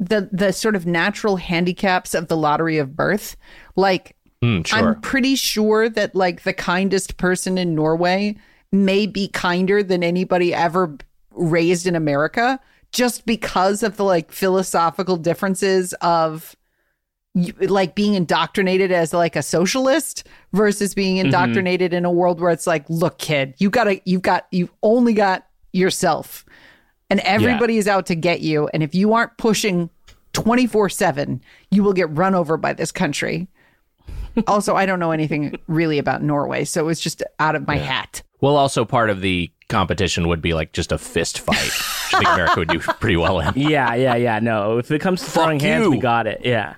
the the sort of natural handicaps of the lottery of birth, like. Mm, sure. I'm pretty sure that like the kindest person in Norway may be kinder than anybody ever raised in America just because of the like philosophical differences of like being indoctrinated as like a socialist versus being indoctrinated mm-hmm. in a world where it's like, look, kid, you gotta you've got you've only got yourself and everybody yeah. is out to get you. And if you aren't pushing twenty-four seven, you will get run over by this country. Also, I don't know anything really about Norway, so it was just out of my yeah. hat. Well, also part of the competition would be like just a fist fight, which I think America would do pretty well in. Yeah, yeah, yeah. No, if it comes to throwing hands, you. We got it. Yeah.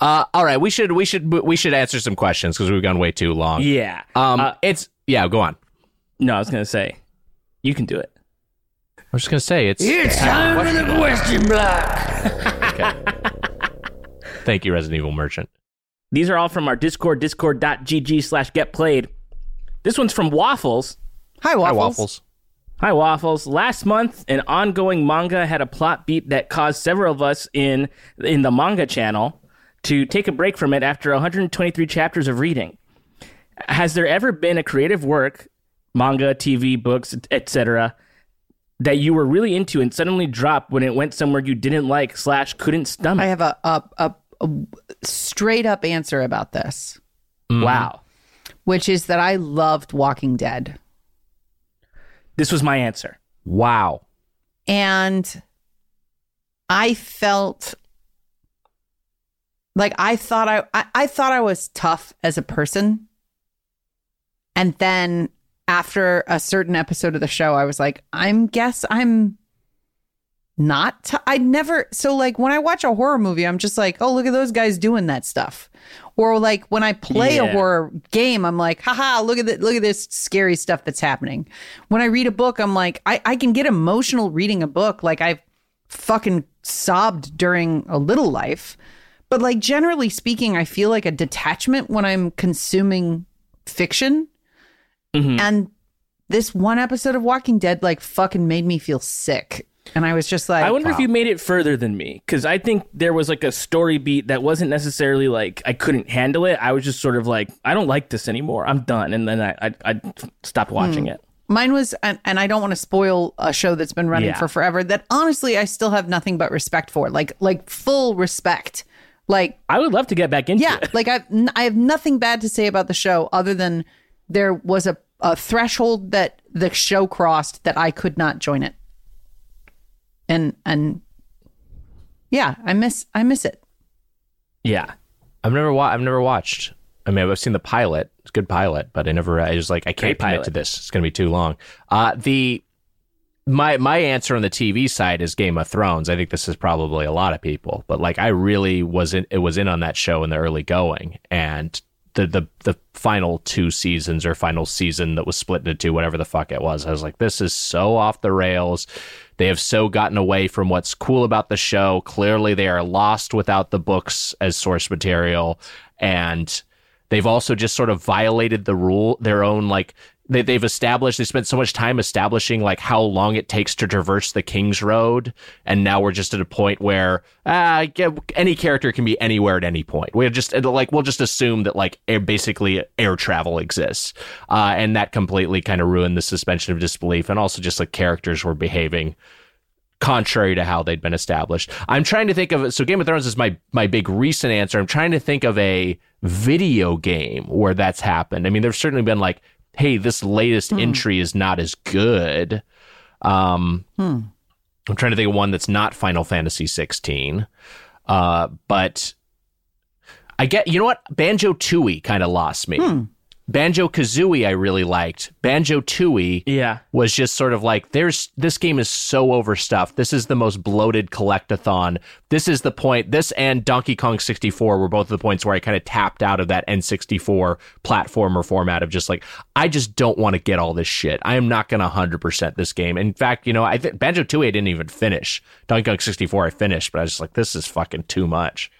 Uh, all right, we should we should we should answer some questions because we've gone way too long. Yeah. Um. Uh, it's yeah. Go on. No, I was gonna say, you can do it. I was just gonna say it's it's time for the question block. Okay. Thank you, Resident Evil Merchant. These are all from our Discord, discord.gg slash get played. This one's from Waffles. Hi, Waffles. Hi, Waffles. Hi, Waffles. Last month, an ongoing manga had a plot beat that caused several of us in, in the manga channel to take a break from it after one hundred twenty-three chapters of reading. Has there ever been a creative work, manga, T V, books, et cetera, that you were really into and suddenly dropped when it went somewhere you didn't like slash couldn't stomach? I have a... a, a straight up answer about this. Mm-hmm. Wow. Which is that I loved Walking Dead. This was my answer. Wow. And I felt like I thought I, I, I thought I was tough as a person. And then after a certain episode of the show, I was like, I'm guess I'm not to, I never, so like when I watch a horror movie, I'm just like, oh, look at those guys doing that stuff. Or like when I play yeah. a horror game, I'm like, haha, look at the, look at this scary stuff that's happening. When I read a book, I'm like, I, I can get emotional reading a book. Like I've fucking sobbed during A Little Life. But like generally speaking, I feel like a detachment when I'm consuming fiction. Mm-hmm. And this one episode of Walking Dead like fucking made me feel sick. And I was just like, I wonder wow. if you made it further than me, because I think there was like a story beat that wasn't necessarily like I couldn't handle it. I was just sort of like, I don't like this anymore. I'm done. And then I I, I stopped watching mm. it. Mine was, and, and I don't want to spoil a show that's been running yeah. for forever that honestly, I still have nothing but respect for, like like full respect. Like I would love to get back into yeah, it. Yeah, like I I have nothing bad to say about the show other than there was a, a threshold that the show crossed that I could not join it. And and yeah, I miss I miss it. Yeah, I've never wa- I've never watched. I mean, I've seen the pilot. It's a good pilot, but I never. I was like, I can't commit to this. It's going to be too long. Uh, the my my answer on the T V side is Game of Thrones. I think this is probably a lot of people, but like I really was in, it was in on that show in the early going, and the the the final two seasons or final season that was split into two, whatever the fuck it was. I was like, this is so off the rails. They have so gotten away from what's cool about the show. Clearly, they are lost without the books as source material. And they've also just sort of violated the rule, their own, like, they, they've established, they spent so much time establishing, like, how long it takes to traverse the King's Road. And now we're just at a point where uh, any character can be anywhere at any point. We're just, like, we'll just assume that, like, air, basically air travel exists. Uh, and that completely kind of ruined the suspension of disbelief. And also just, like, characters were behaving contrary to how they'd been established. I'm trying to think of it. So Game of Thrones is my my big recent answer. I'm trying to think of a video game where that's happened. I mean, there's certainly been like, hey, this latest hmm. entry is not as good. Um, hmm. I'm trying to think of one that's not Final Fantasy sixteen. Uh, but I get, you know what? Banjo-Tooie kind of lost me. Hmm. Banjo-Kazooie I really liked. Banjo-Tooie yeah. was just sort of like, there's this game is so overstuffed. This is the most bloated collect-a-thon. This is the point. This and Donkey Kong sixty-four were both the points where I kind of tapped out of that N sixty-four platformer format of just like, I just don't want to get all this shit. I am not going to one hundred percent this game. In fact, you know, I th- Banjo-Tooie I didn't even finish. Donkey Kong sixty-four I finished, but I was just like, this is fucking too much.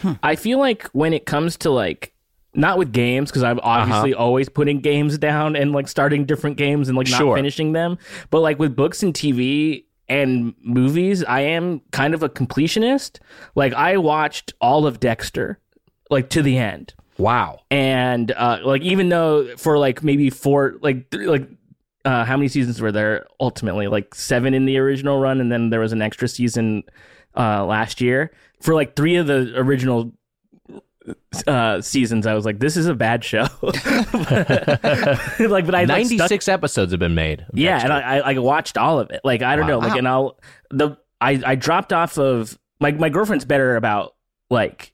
Hmm. I feel like when it comes to like, not with games, because I'm obviously uh-huh. always putting games down and like starting different games and like not sure. finishing them. But like with books and T V and movies, I am kind of a completionist. Like I watched all of Dexter, like to the end. Wow. And uh, like even though for like maybe four, like th- like uh, how many seasons were there ultimately? Like seven in the original run, and then there was an extra season uh, last year. For like three of the original Uh, seasons, I was like, this is a bad show. Like, but I ninety-six like, stuck... episodes have been made. Yeah, Dexter. And I, I I watched all of it. Like, I don't wow. know. Like, wow. and I'll the I, I dropped off of like my, my girlfriend's better about like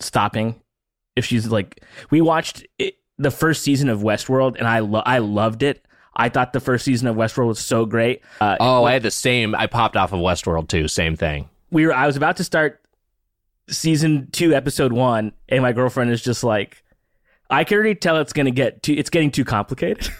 stopping. If she's like, we watched it, the first season of Westworld, and I lo- I loved it. I thought the first season of Westworld was so great. Uh, oh, like, I had the same. I popped off of Westworld too. Same thing. We were. I was about to start season two, episode one, and my girlfriend is just like, I can already tell it's gonna get too, it's getting too complicated.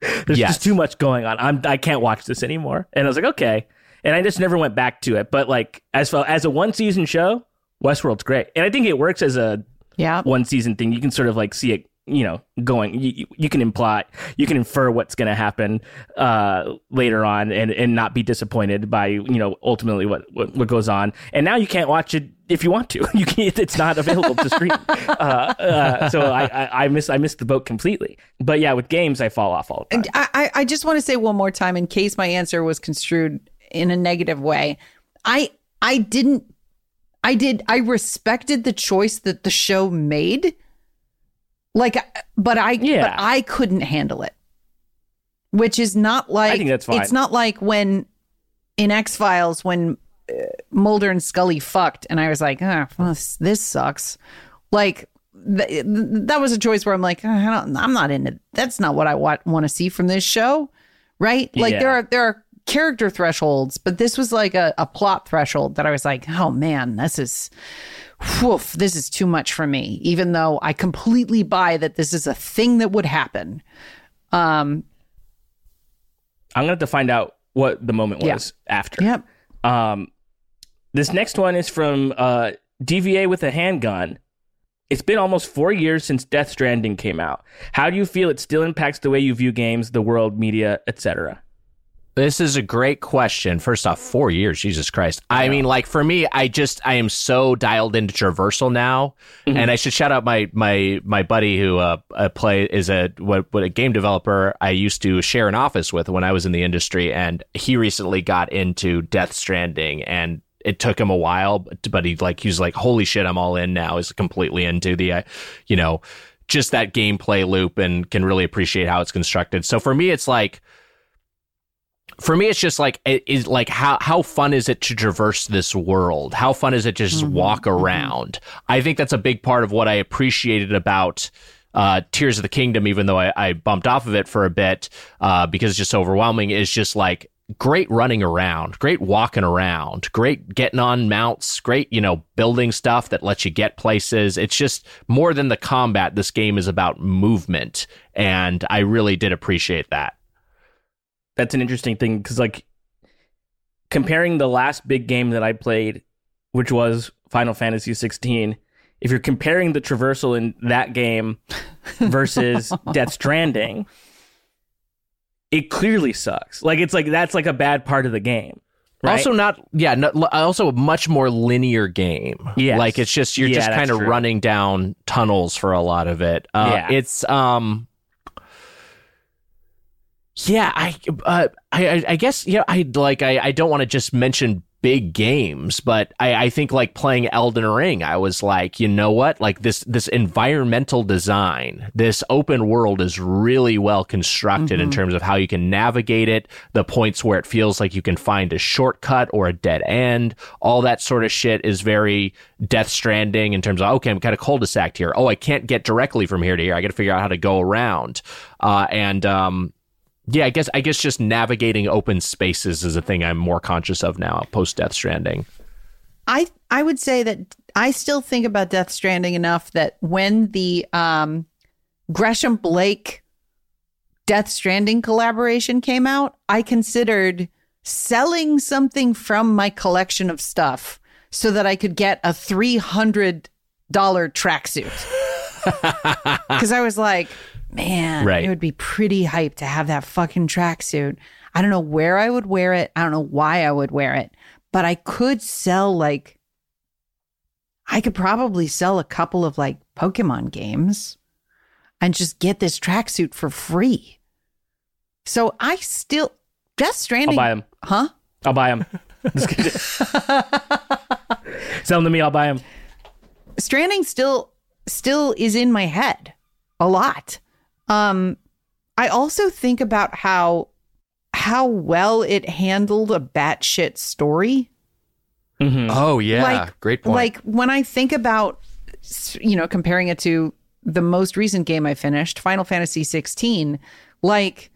There's yes. just too much going on. I'm I can't watch this anymore. And I was like, okay, and I just never went back to it. But like as well as a one season show, Westworld's great, and I think it works as a yeah one season thing. You can sort of like see it, you know, going. You, you can imply, you can infer what's gonna happen uh, later on, and, and not be disappointed by, you know, ultimately what, what what goes on. And now you can't watch it. If you want to, you can. It's not available to stream. uh, uh, so I, I, I miss I missed the boat completely. But yeah, with games, I fall off all the time. And I, I just want to say one more time, in case my answer was construed in a negative way, I I didn't, I did, I respected the choice that the show made. Like, but I, yeah. but I couldn't handle it. Which is not like I think that's fine. It's not like when in X-Files when Mulder and Scully fucked, and I was like, oh, well, this, this sucks. Like th- th- that was a choice where I'm like, oh, I don't, I'm not into. That's not what I want want to see from this show, right? Like yeah. there are there are character thresholds, but this was like a, a plot threshold that I was like, oh man, this is, woof, this is too much for me, even though I completely buy that this is a thing that would happen. Um, I'm going to have to find out what the moment was yeah. after. Yep. Um, this next one is from uh, D V A with a Handgun. It's been almost four years since Death Stranding came out. How do you feel it still impacts the way you view games, the world, media, et cetera? This is a great question. First off, four years, Jesus Christ. I yeah. mean, like for me, I just, I am so dialed into traversal now. Mm-hmm. And I should shout out my my my buddy who uh, uh, play is a, what, what a game developer I used to share an office with when I was in the industry. And he recently got into Death Stranding, and it took him a while, but, but he like, he was like, holy shit, I'm all in now. He's completely into the, uh, you know, just that gameplay loop, and can really appreciate how it's constructed. So for me, it's like, For me, it's just like, it is like how, how fun is it to traverse this world? How fun is it to just mm-hmm. walk around? I think that's a big part of what I appreciated about uh, Tears of the Kingdom, even though I, I bumped off of it for a bit uh, because it's just overwhelming, is just like great running around, great walking around, great getting on mounts, great, you know, building stuff that lets you get places. It's just more than the combat. This game is about movement, and I really did appreciate that. That's an interesting thing, because like comparing the last big game that I played, which was Final Fantasy sixteen, if you're comparing the traversal in that game versus Death Stranding, it clearly sucks. Like it's like that's like a bad part of the game. Right? Also not, yeah, not, also a much more linear game. Yeah, like it's just, you're yeah, just kind of running down tunnels for a lot of it. Uh, yeah. It's, um. Yeah, I, uh, I, I guess yeah, I like I, I don't want to just mention big games, but I, I think like playing Elden Ring, I was like, you know what, like this this environmental design, this open world is really well constructed mm-hmm. in terms of how you can navigate it, the points where it feels like you can find a shortcut or a dead end, all that sort of shit is very Death Stranding in terms of, okay, I'm kind of cul-de-sac here. Oh, I can't get directly from here to here. I got to figure out how to go around, uh, and um. Yeah, I guess I guess just navigating open spaces is a thing I'm more conscious of now post Death Stranding. I I would say that I still think about Death Stranding enough that when the um, Gresham Blake Death Stranding collaboration came out, I considered selling something from my collection of stuff so that I could get a three hundred dollars tracksuit. Because I was like, man, right. It would be pretty hype to have that fucking tracksuit. I don't know where I would wear it. I don't know why I would wear it, but I could sell like, I could probably sell a couple of like Pokemon games and just get this tracksuit for free. So I still, Death Stranding. I'll buy them. Huh? I'll buy them. Sell them to me. I'll buy them. Stranding still, still is in my head a lot. Um, I also think about how how well it handled a batshit story. Mm-hmm. Oh, yeah. Like, great point. Like when I think about, you know, comparing it to the most recent game I finished, Final Fantasy sixteen, like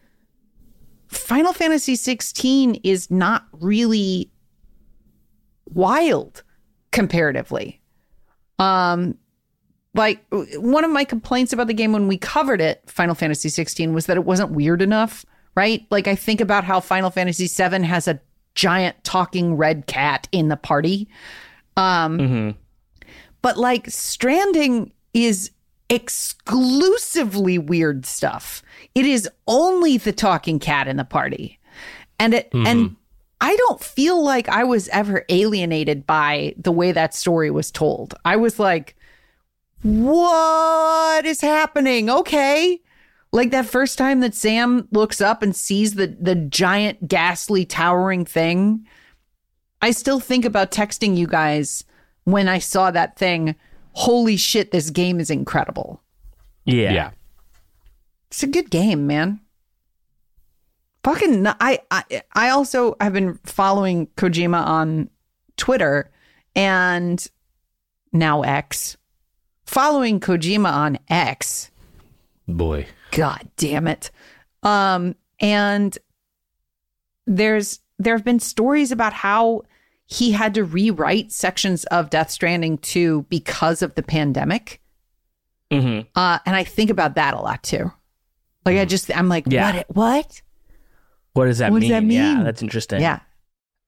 Final Fantasy sixteen is not really wild comparatively. Um Like, one of my complaints about the game when we covered it, Final Fantasy sixteen, was that it wasn't weird enough, right? Like, I think about how Final Fantasy seven has a giant talking red cat in the party. Um, mm-hmm. But, like, Stranding is exclusively weird stuff. It is only the talking cat in the party. And it mm-hmm. and I don't feel like I was ever alienated by the way that story was told. I was like, what is happening? Okay. Like that first time that Sam looks up and sees the, the giant, ghastly, towering thing. I still think about texting you guys when I saw that thing. Holy shit, this game is incredible. Yeah. yeah. It's a good game, man. Fucking, I, I, I also have been following Kojima on Twitter and now X. Following Kojima on X. Boy. God damn it. Um, and there's there have been stories about how he had to rewrite sections of Death Stranding two because of the pandemic. Mm-hmm. Uh, and I think about that a lot, too. Like, I just, I'm like, yeah. what? What? What does that what mean? Does that mean? Yeah, that's interesting. Yeah.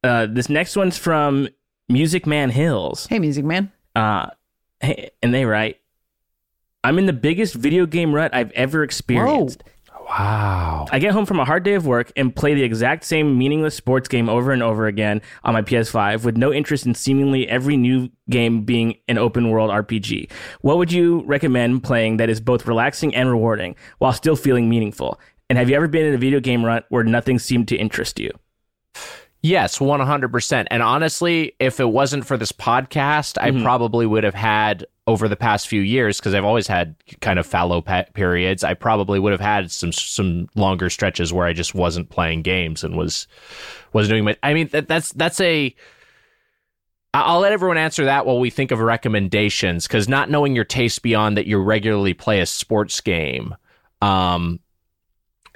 Uh, this next one's from Music Man Hills. Hey, Music Man. Uh, hey, and they write, I'm in the biggest video game rut I've ever experienced. Whoa. Wow. I get home from a hard day of work and play the exact same meaningless sports game over and over again on my P S five with no interest in seemingly every new game being an open world R P G. What would you recommend playing that is both relaxing and rewarding while still feeling meaningful? And have you ever been in a video game rut where nothing seemed to interest you? Yes, one hundred percent. And honestly, if it wasn't for this podcast, mm-hmm. I probably would have had over the past few years, because I've always had kind of fallow pe- periods, I probably would have had some some longer stretches where I just wasn't playing games and was wasn't doing much. I mean, that, that's that's a... I'll let everyone answer that while we think of recommendations, because not knowing your taste beyond that you regularly play a sports game, um,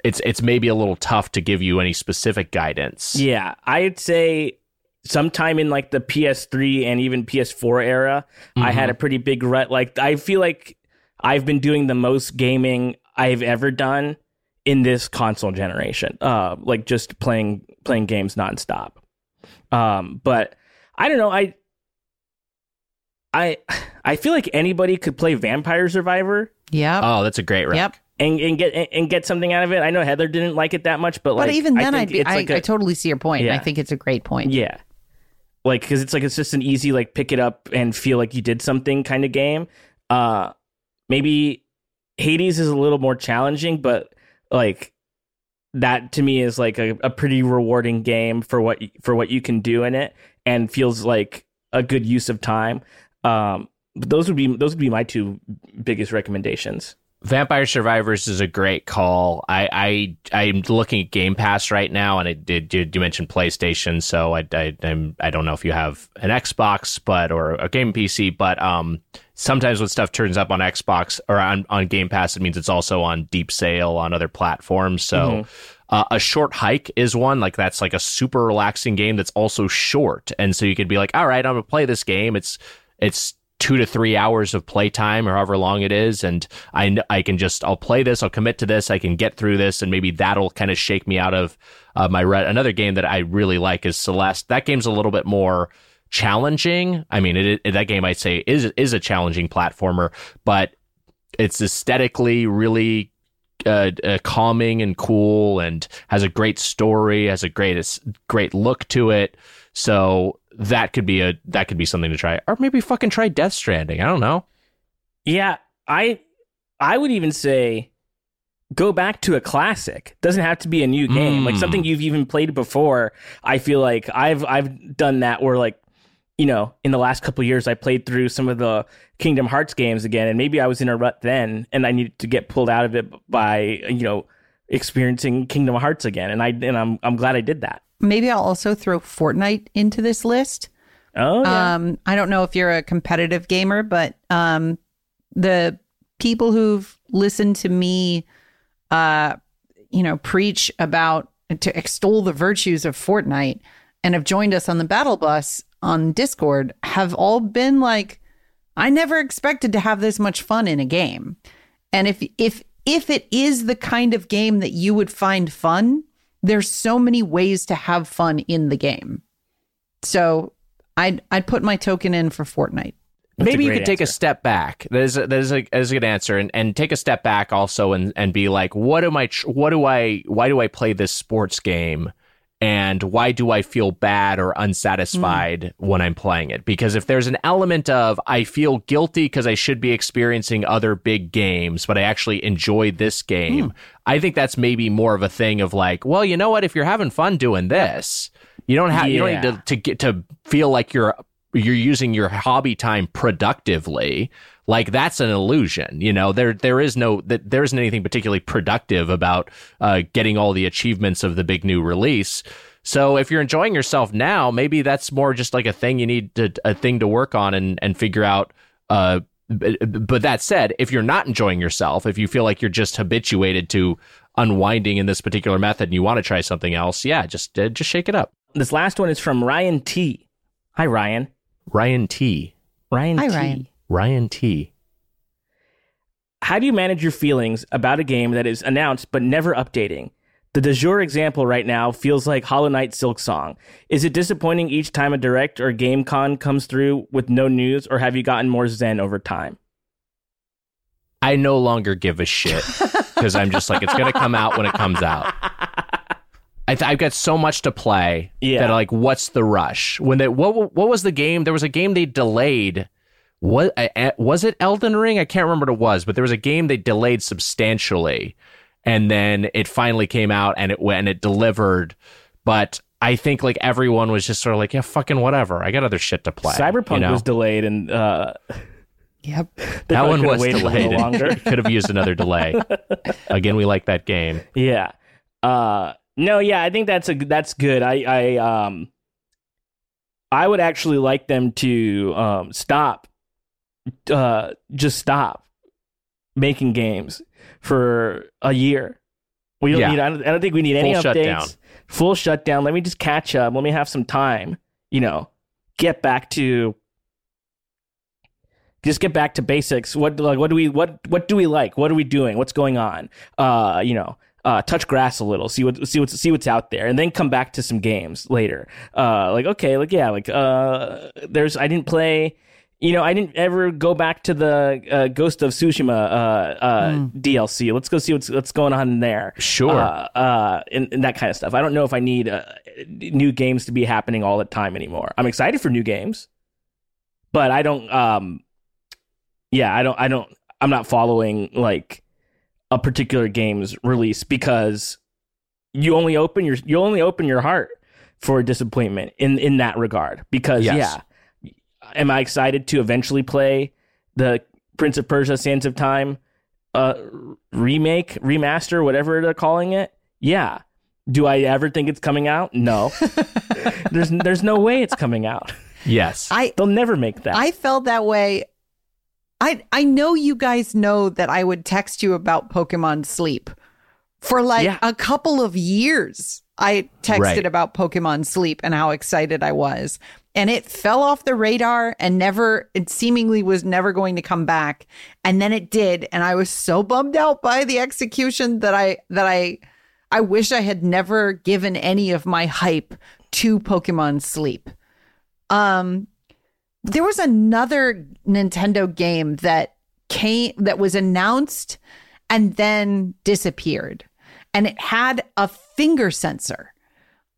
it's it's maybe a little tough to give you any specific guidance. Yeah, I'd say... sometime in like the P S three and even P S four era, mm-hmm. I had a pretty big rut. Like, I feel like I've been doing the most gaming I've ever done in this console generation. Uh, like just playing playing games nonstop. Um, but I don't know. I I I feel like anybody could play Vampire Survivor. Yeah. Oh, that's a great rec. Yep. And, and get and get something out of it. I know Heather didn't like it that much, but like, but even then, I I'd be, I, like a, I totally see your point. Yeah. And I think it's a great point. Yeah. Like, because it's like it's just an easy, like, pick it up and feel like you did something kind of game. Uh, maybe Hades is a little more challenging, but like that to me is like a, a pretty rewarding game for what for what you can do in it, and feels like a good use of time. Um, but those would be those would be my two biggest recommendations. Vampire Survivors is a great call. I, I, I'm looking at Game Pass right now, and it did. You mentioned PlayStation, so I, I, I'm, I don't know if you have an Xbox, but or a game P C, but um, sometimes when stuff turns up on Xbox or on, on Game Pass, it means it's also on deep sale on other platforms. So, mm-hmm. uh, A Short Hike is one like that's like a super relaxing game that's also short, and so you could be like, all right, I'm gonna play this game. It's, it's. two to three hours of playtime or however long it is. And I, I can just, I'll play this, I'll commit to this, I can get through this, and maybe that'll kind of shake me out of uh, my rut. Another game that I really like is Celeste. That game's a little bit more challenging. I mean, it, it, that game I'd say is, is a challenging platformer, but it's aesthetically really Uh, uh, calming and cool, and has a great story, has a great great look to it. So that could be a that could be something to try, or maybe fucking try Death Stranding. I don't know. Yeah, I I would even say go back to a classic. Doesn't have to be a new game, mm. like something you've even played before. I feel like I've I've done that, where like, you know, in the last couple of years, I played through some of the Kingdom Hearts games again, and maybe I was in a rut then, and I needed to get pulled out of it by, you know, experiencing Kingdom Hearts again, and I and I'm I'm glad I did that. Maybe I'll also throw Fortnite into this list. Oh, yeah. Um, I don't know if you're a competitive gamer, but um, the people who've listened to me, uh, you know, preach about to extol the virtues of Fortnite and have joined us on the Battle Bus on Discord have all been like, I never expected to have this much fun in a game. And if if if it is the kind of game that you would find fun, there's so many ways to have fun in the game. So I'd I'd put my token in for Fortnite. That's Maybe you could answer. Take a step back. There's a, there's a there's a good answer, and, and take a step back also, and, and be like, what am I? What do I? Why do I play this sports game? And why do I feel bad or unsatisfied mm. when I'm playing it? Because if there's an element of I feel guilty because I should be experiencing other big games, but I actually enjoy this game, mm. I think that's maybe more of a thing of like, well, you know what? If you're having fun doing this, you don't have yeah. you don't need to, to get to feel like you're you're using your hobby time productively. Like, that's an illusion, you know. There, there is no that there isn't anything particularly productive about uh, getting all the achievements of the big new release. So if you're enjoying yourself now, maybe that's more just like a thing you need to a thing to work on and and figure out. Uh, but, but that said, if you're not enjoying yourself, if you feel like you're just habituated to unwinding in this particular method and you want to try something else, yeah, just uh, just shake it up. This last one is from Ryan T. Hi, Ryan. Ryan T. Ryan Hi, T. Ryan. Ryan T. How do you manage your feelings about a game that is announced but never updating? The du jour example right now feels like Hollow Knight Silksong. Is it disappointing each time a Direct or GameCon comes through with no news, or have you gotten more zen over time? I no longer give a shit because I'm just like, it's going to come out when it comes out. I th- I've got so much to play yeah. that like, what's the rush? When they, what, what was the game? There was a game they delayed. What, was it Elden Ring? I can't remember what it was, but there was a game they delayed substantially. And then it finally came out and it went and it delivered. But I think like everyone was just sort of like, yeah, fucking whatever. I got other shit to play. Cyberpunk you know? was delayed and uh, yep, that one was delayed. It could have used another delay. Again, we like that game. Yeah. Uh, no. Yeah, I think that's a that's good. I I um I would actually like them to um, stop, uh, just stop making games for a year. We don't yeah. need I don't, I don't think we need full any updates. Shutdown. Full shutdown. Let me just catch up. Let me have some time, you know, get back to just get back to basics. What like what do we what what do we like? What are we doing? What's going on? Uh, you know, uh, touch grass a little. See what see what's see what's out there and then come back to some games later. Uh, like okay, like yeah, like uh there's I didn't play You know, I didn't ever go back to the uh, Ghost of Tsushima uh, uh, mm. D L C. Let's go see what's what's going on there. Sure. Uh, uh, and, and that kind of stuff. I don't know if I need uh, new games to be happening all the time anymore. I'm excited for new games, but I don't. Um, yeah, I don't. I don't. I'm not following like a particular game's release because you only open your you only open your heart for disappointment in, in that regard. Because yes. yeah. Am I excited to eventually play the Prince of Persia Sands of Time uh, remake, remaster, whatever they're calling it? Yeah. Do I ever think it's coming out? No. there's there's no way it's coming out. Yes. I, They'll never make that. I felt that way. I I know you guys know that I would text you about Pokemon Sleep. For like yeah. a couple of years, I texted right. about Pokemon Sleep and how excited I was. And it fell off the radar and never, it seemingly was never going to come back. And then it did. And I was so bummed out by the execution that I, that I, I wish I had never given any of my hype to Pokemon Sleep. Um, there was another Nintendo game that came, that was announced and then disappeared. And it had a finger sensor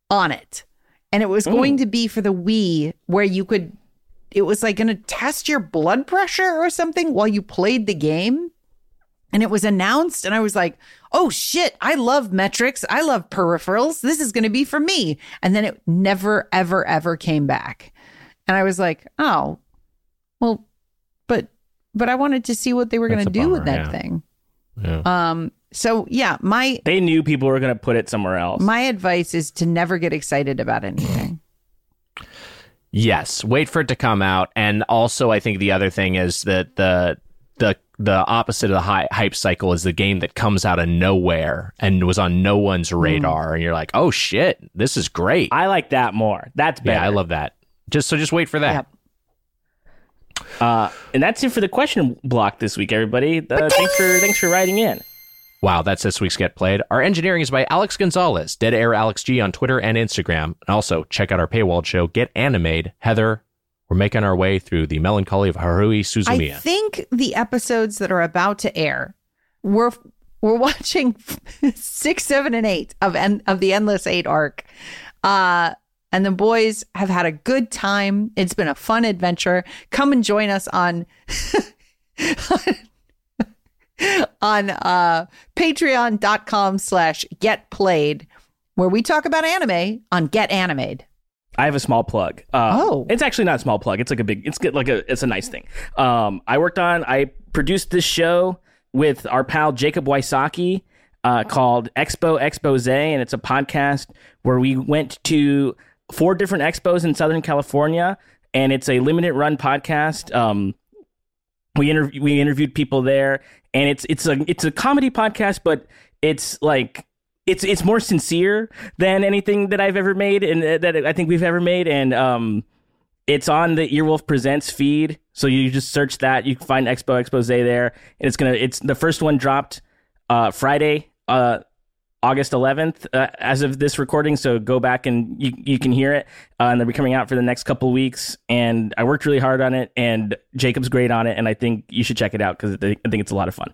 on it. And it was going mm. to be for the Wii where you could, it was like going to test your blood pressure or something while you played the game. And it was announced and I was like, oh shit, I love metrics. I love peripherals. This is going to be for me. And then it never, ever, ever came back. And I was like, oh, well, but, but I wanted to see what they were going to do bummer, with that yeah. thing. Yeah. Um. So yeah, my they knew people were going to put it somewhere else. My advice is to never get excited about anything. Yes, wait for it to come out, and also I think the other thing is that the the the opposite of the high, hype cycle is the game that comes out of nowhere and was on no one's radar, mm. and you're like, oh shit, this is great. I like that more. That's better. Yeah, I love that. Just so just wait for that. Yep. Uh, and that's it for the question block this week, everybody. Uh, thanks for thanks for writing in. Wow, that's this week's Get Played. Our engineering is by Alex Gonzalez, Dead Air Alex G on Twitter and Instagram. And also, check out our paywalled show, Get Animated. Heather, we're making our way through the melancholy of Haruhi Suzumiya. I think the episodes that are about to air, we're, we're watching six, seven, and eight of en- of the Endless Eight arc. Uh, and the boys have had a good time. It's been a fun adventure. Come and join us on... on uh, patreon.com slash get played where we talk about anime on Get Animated. I have a small plug. Uh, oh, it's actually not a small plug. It's like a big, it's like a, it's a nice thing. Um, I worked on, I produced this show with our pal Jacob Wysocki uh, called Expo Expose. And it's a podcast where we went to four different expos in Southern California and it's a limited run podcast. Um, we interview, we interviewed people there. And it's it's a it's a comedy podcast, but it's like it's it's more sincere than anything that I've ever made and uh, that I think we've ever made. And um, it's on the Earwolf Presents feed, so you just search that. You can find Expo Expose there, and it's gonna it's the first one dropped uh, Friday. Uh, August eleventh uh, as of this recording, so go back and you you can hear it, uh, and they'll be coming out for the next couple of weeks, and I worked really hard on it, and Jacob's great on it, and I think you should check it out because I think it's a lot of fun.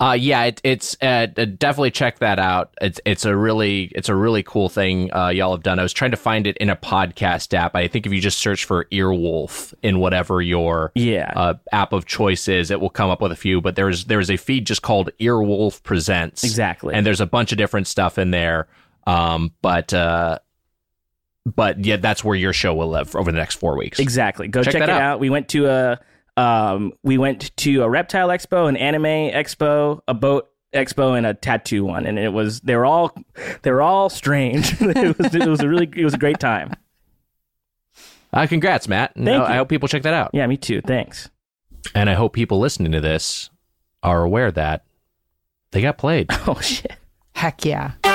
Uh, yeah, it, it's uh, definitely check that out. It's it's a really it's a really cool thing uh, y'all have done. I was trying to find it in a podcast app. I think if you just search for Earwolf in whatever your yeah. uh, app of choice is, it will come up with a few. But there's there's a feed just called Earwolf Presents, exactly, and there's a bunch of different stuff in there. Um, but uh, but yeah, that's where your show will live over the next four weeks. Exactly. Go check, check it out. out. We went to a. Um, we went to a reptile expo, an anime expo, a boat expo, and a tattoo one, and it was they were all they were all strange. it, was, it was a really it was a great time. Uh, congrats, Matt. Thank no, you. I hope people check that out. Yeah, me too. Thanks. And I hope people listening to this are aware that they got played. Oh shit! Heck yeah!